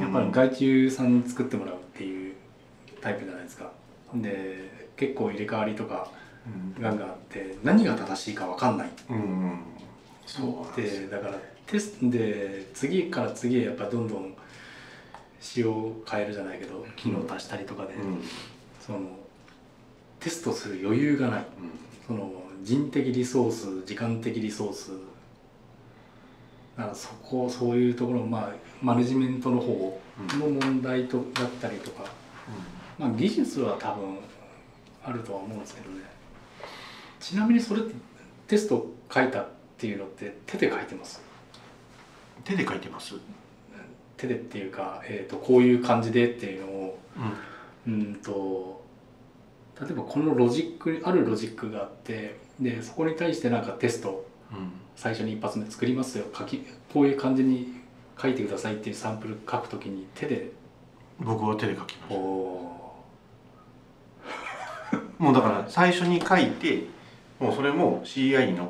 やっぱり外注さんに作ってもらうっていうタイプじゃないですか。で結構入れ替わりとかガンガンあって、何が正しいか分かんない。でだからテストで次から次へやっぱどんどん仕様を変えるじゃないけど、機能足したりとかで、そのテストする余裕がない、その人的リソース、時間的リソース、だからそういうところ、マネジメントの方の問題とだったりとか、まあ技術は多分あるとは思うんですけどね。ちなみにそれってテスト書いたっていうのって手で書いてます。手で書いてます。手でっていうか、こういう感じでっていうのを、例えばこのロジック、あるロジックがあって、でそこに対してなんかテスト、最初に一発目作りますよ、こういう感じに書いてくださいっていうサンプル書くときに手で。僕は手で書きます。もうだから最初に書いて、もうそれも CI に乗っ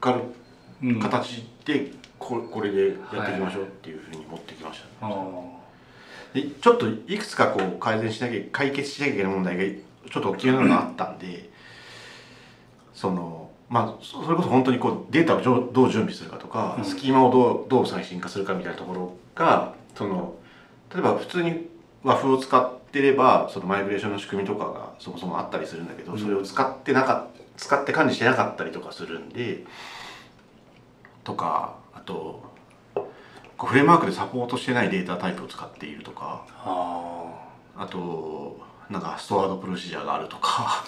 かる形でこれでやっていきましょうっていうふうに持ってきました、でちょっといくつかこう解決しなきゃいけない問題がちょっと大きなのがあったんで、それこそ本当にこうデータをどう準備するかとか、スキーマをどう最新化するかみたいなところが、例えば普通に和風を使ってればそのマイグレーションの仕組みとかがそもそもあったりするんだけど、それを使って管理してなかったりとかするんで、とかあとフレームワークでサポートしてないデータタイプを使っているとか、あとなんかストアードプロシジャーがあるとか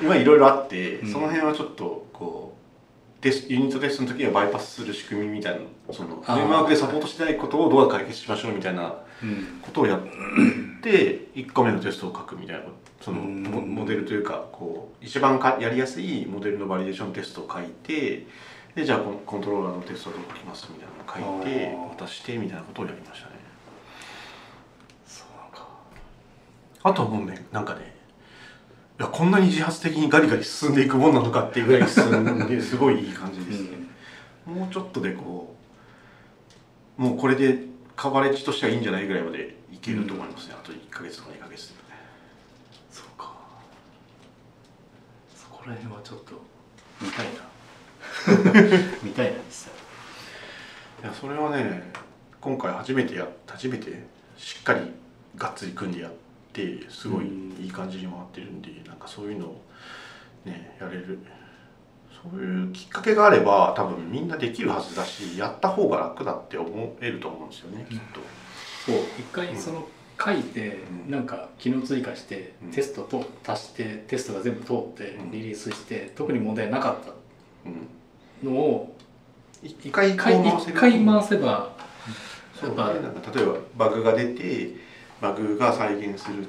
今いろいろあって、その辺はちょっとこうユニットテストの時はバイパスする仕組みみたいな、そのフレームワークでサポートしてないことをどう解決しましょうみたいなことをやって1個目のテストを書くみたいな、そのモデルというかこう一番やりやすいモデルのバリデーションテストを書いて、でじゃあコントローラーのテストをどう書きますみたいなのを書いて渡してみたいなことをやりましたね。そうなんかあとはもうね、なんかね、いやこんなに自発的にガリガリ進んでいくもんなのかっていうぐらい進んで、すごいいい感じですね。うん、もうちょっとでこう、もうこれでカバレッジとしてはいいんじゃないぐらいまでいけると思いますね。あと1ヶ月とか2ヶ月で。そうか。そこら辺はちょっと見たいな。見たいなです。いやそれはね、今回初めてしっかりがっつり組んでやってすごいいい感じに回ってるんで、なんかそういうのをねやれる、そういうきっかけがあれば多分みんなできるはずだし、やった方が楽だって思えると思うんですよね、きっと。そう一回その書いて、なんか機能追加して、テストと足してテストが全部通ってリリースして、特に問題なかったのを一回回せば、そうね、なんか例えばバグが出てバグが再現する、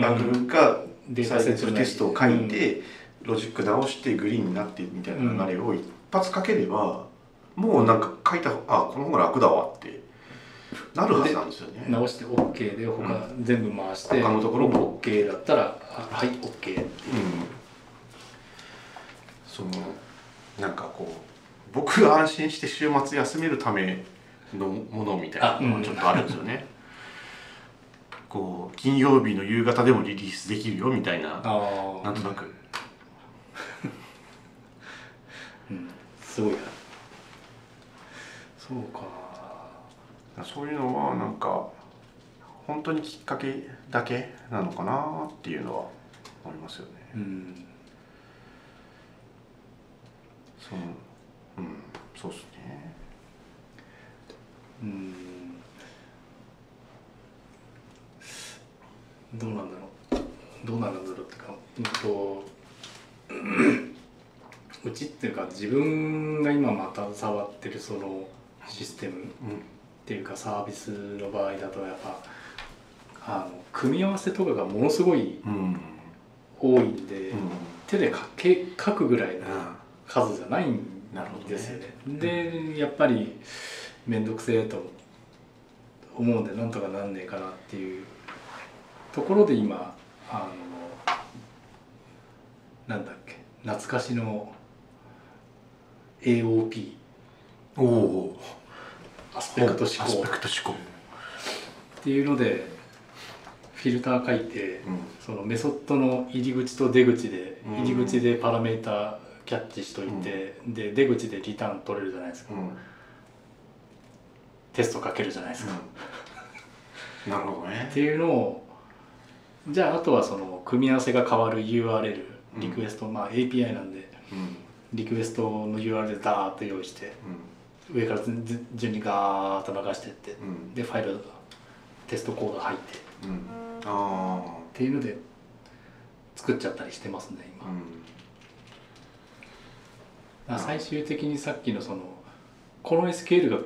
バグが再現するテストを書いて、ロジック直してグリーンになってみたいな流れを一発かければ、もうなんか書いたあこの方が楽だわってなるはずなんですよね。直して OK で他全部回して、他のところも OK だったらはい OK っていう、そのなんかこう。僕が安心して週末休めるためのものみたいなのがちょっとあるんですよね。こう金曜日の夕方でもリリースできるよみたいな、なんとなく、すごいな。そうか。そういうのはなんか本当にきっかけだけなのかなっていうのは思いますよね。そのそうですね。どうなんだろうってか、うちっていうか自分が今また触ってるそのシステムっていうかサービスの場合だとやっぱ組み合わせとかがものすごい多いんで、手で書くぐらいの数じゃないんで。なるほどですよね。でやっぱり面倒くせえと思うんで、なんとかなんねえかなっていうところで今なんだっけ、懐かしの AOP アスペクト思考っていうのでフィルター書いて、そのメソッドの入り口と出口で、入り口でパラメーターキャッチしといて、で出口でリターン取れるじゃないですか、テストかけるじゃないですか、なるほどねっていうのを、じゃああとはその組み合わせが変わる URL リクエスト、まあ API なんで、リクエストの URL ダーッと用意して、上から順にガーッと流していって、でファイルテストコード入って、っていうので作っちゃったりしてますね今。最終的にさっきのそのこの SQL が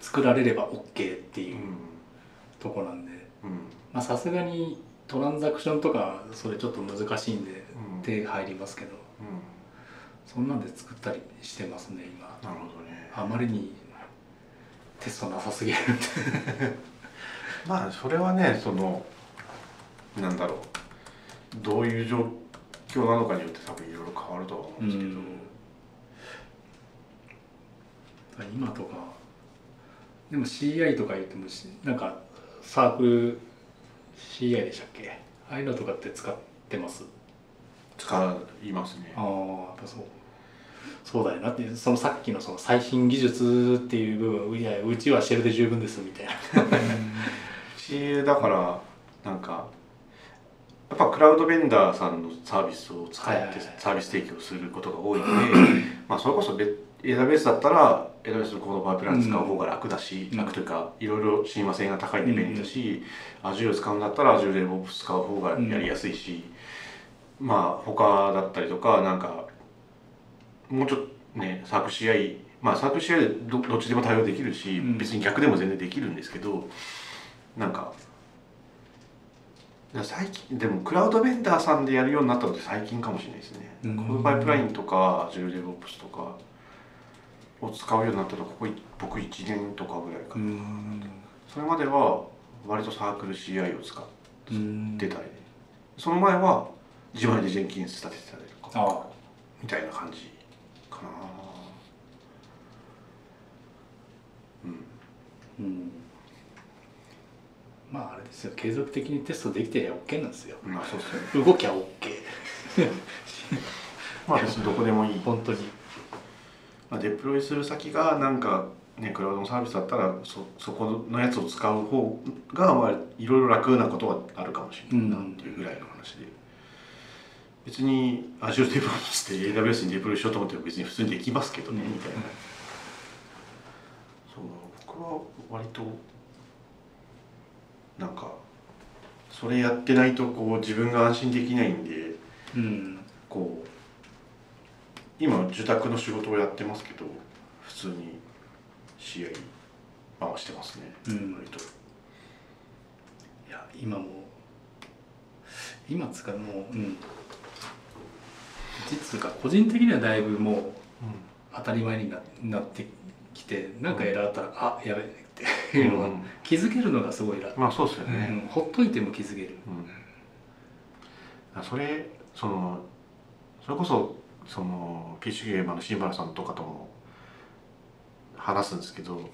作られれば OK っていうとこなんで、さすがにトランザクションとかそれちょっと難しいんで手入りますけど、そんなんで作ったりしてますね今。なるほどね。あまりにテストなさすぎるんでまあそれはね、そのなんだろう、どういう状況なのかによって多分いろいろ変わるとは思うんですけど、今とかでも CI とか言ってもなんかサークル CI でしたっけ、ああいうのとかって使ってます？使いますね。ああ、やっぱそうだよなって、そのさっきのその最新技術っていう部分、いやうちはシェルで十分ですみたいなCI だからなんかやっぱクラウドベンダーさんのサービスを使ってサービス提供することが多いので、まあそれこそAWS だったら AWS のコードパイプライン使う方が楽だし、楽というかいろいろ親和性が高いんで便利だし、Azure を使うんだったら Azure DevOps 使う方がやりやすいし、まあ他だったりとか、なんかもうちょっとね、サーク CI、 まあサーク CI で どっちでも対応できるし、別に逆でも全然できるんですけど、なんか最近でもクラウドベンダーさんでやるようになったのって最近かもしれないですね。コードパイプラインとか Azure DevOps とかを使うようになったのはここ僕1年とかぐらいかな。それまでは割とサークル CI を使っ出たり、その前は自前でジェンキンス立ててたりとかみたいな感じかな。うん、うん、まああれですよ、継続的にテストできてりゃ OK なんですよ、まあそうですね、動きゃ OK まあどこでもいい本当に、まあ、デプロイする先がなんかね、クラウドのサービスだったら そこのやつを使う方が、まあ、いろいろ楽なことはあるかもしれないなっていうぐらいの話で、うん、別に Azure DevOps って AWS にデプロイしようと思っても別に普通にできますけどね、うん、みたいな、そう僕は割となんかそれやってないとこう自分が安心できないんで、うん、こう今受託の仕事をやってますけど普通に試合回してますね、うん、割と。いや今も今つかもう、うん、実は個人的にはだいぶもう当たり前に なってきて、なんかエラーあったら、うん、あやべっていうのが、うん、気づけるのがすごい楽。まあそうですよね、うん、ほっといても気づける、うん、それこそその PHP ゲーマーの新原さんとかとも話すんですけど、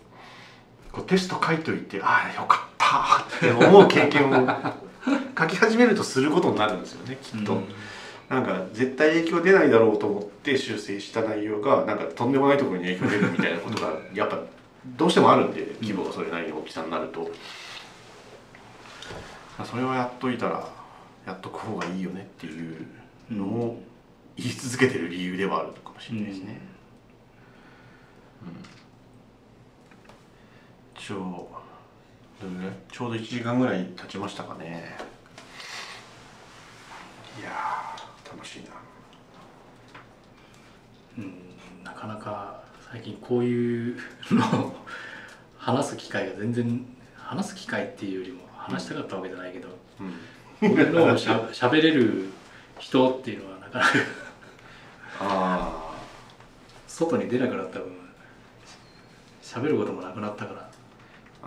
こうテスト書いといてああよかったって思う経験を書き始めるとすることになるんですよねきっと、うん、なんか絶対影響出ないだろうと思って修正した内容がなんかとんでもないところに影響出るみたいなことがやっぱどうしてもあるんで、規模がそれなりの大きさになると、それをやっといたらやっとく方がいいよねっていうのを言い続けてる理由ではあるかもしれないですね、うんうん、ちょうど1時間ぐらい経ちましたかね。いや楽しいな、うん、なかなか最近こういうのを話す機会が全然、話す機会っていうよりも話したかったわけじゃないけど、うんうん、こういうのをしゃべれる人っていうのはなかなかあ外に出なくなった分喋ることもなくなったから、ああ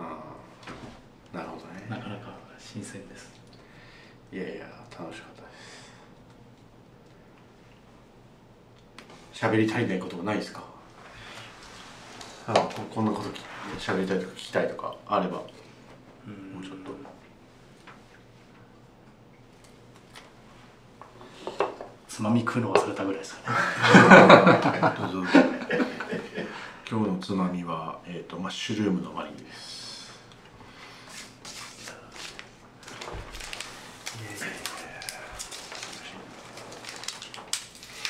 なるほどね、なかなか新鮮です。いやいや楽しかったです。喋り足りないこともないですか？こんなこと喋りたいとか聞きたいとかあれば、うん、もうちょっとつまみ食うの忘れたぐらいですかねどうぞ今日のつまみは、マッシュルームのマリネです。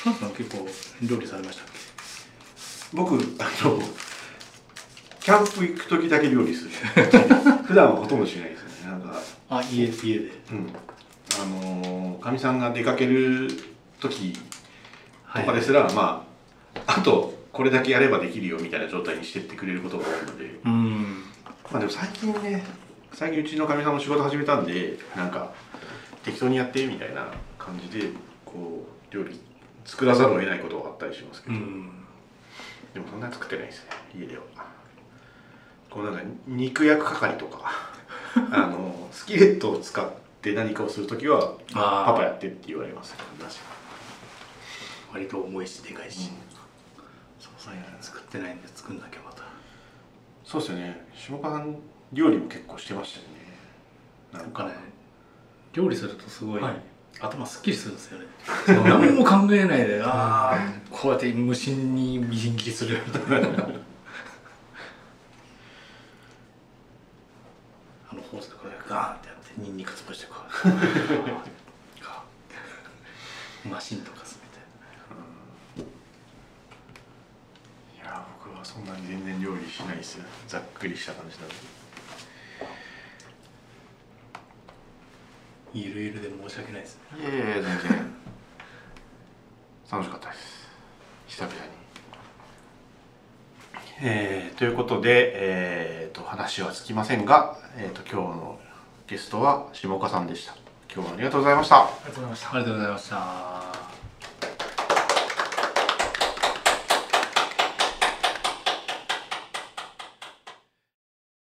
カンさん結構料理されましたっけ？僕キャンプ行く時だけ料理する。普段はほとんどしないですね。なんかあ家で。うん、かみさんが出かける時とかですら、はい、まああとこれだけやればできるよみたいな状態にしてってくれることが多いので。うん。まあでも最近うちのかみさんも仕事始めたんで、なんか適当にやってみたいな感じでこう料理作らざるを得ないことはあったりしますけど、うん、でもそんなに作ってないですね家では。こうなんか肉焼く係とかスキレットを使って何かをするときはパパやってって言われますけど、割と重いしでかいし、うん、その際作ってないんで作んなきゃまた。そうですよね、下川さん料理も結構してましたよね。なんかね料理するとすごい、はい、頭すっきりするんですよね何も考えないであこうやって無心にみじん切りするみたいなホースとかでガーンってやってニンニク潰してこうマシンとかすべて、いや僕はそんなに全然料理しないですよ、ざっくりした感じなんで。ゆるゆるで申し訳ないですね。いやいや全然楽しかったです久々に。ということで、話はつきませんが、今日のゲストは下岡さんでした。今日はありがとうございました。ありがとうございました。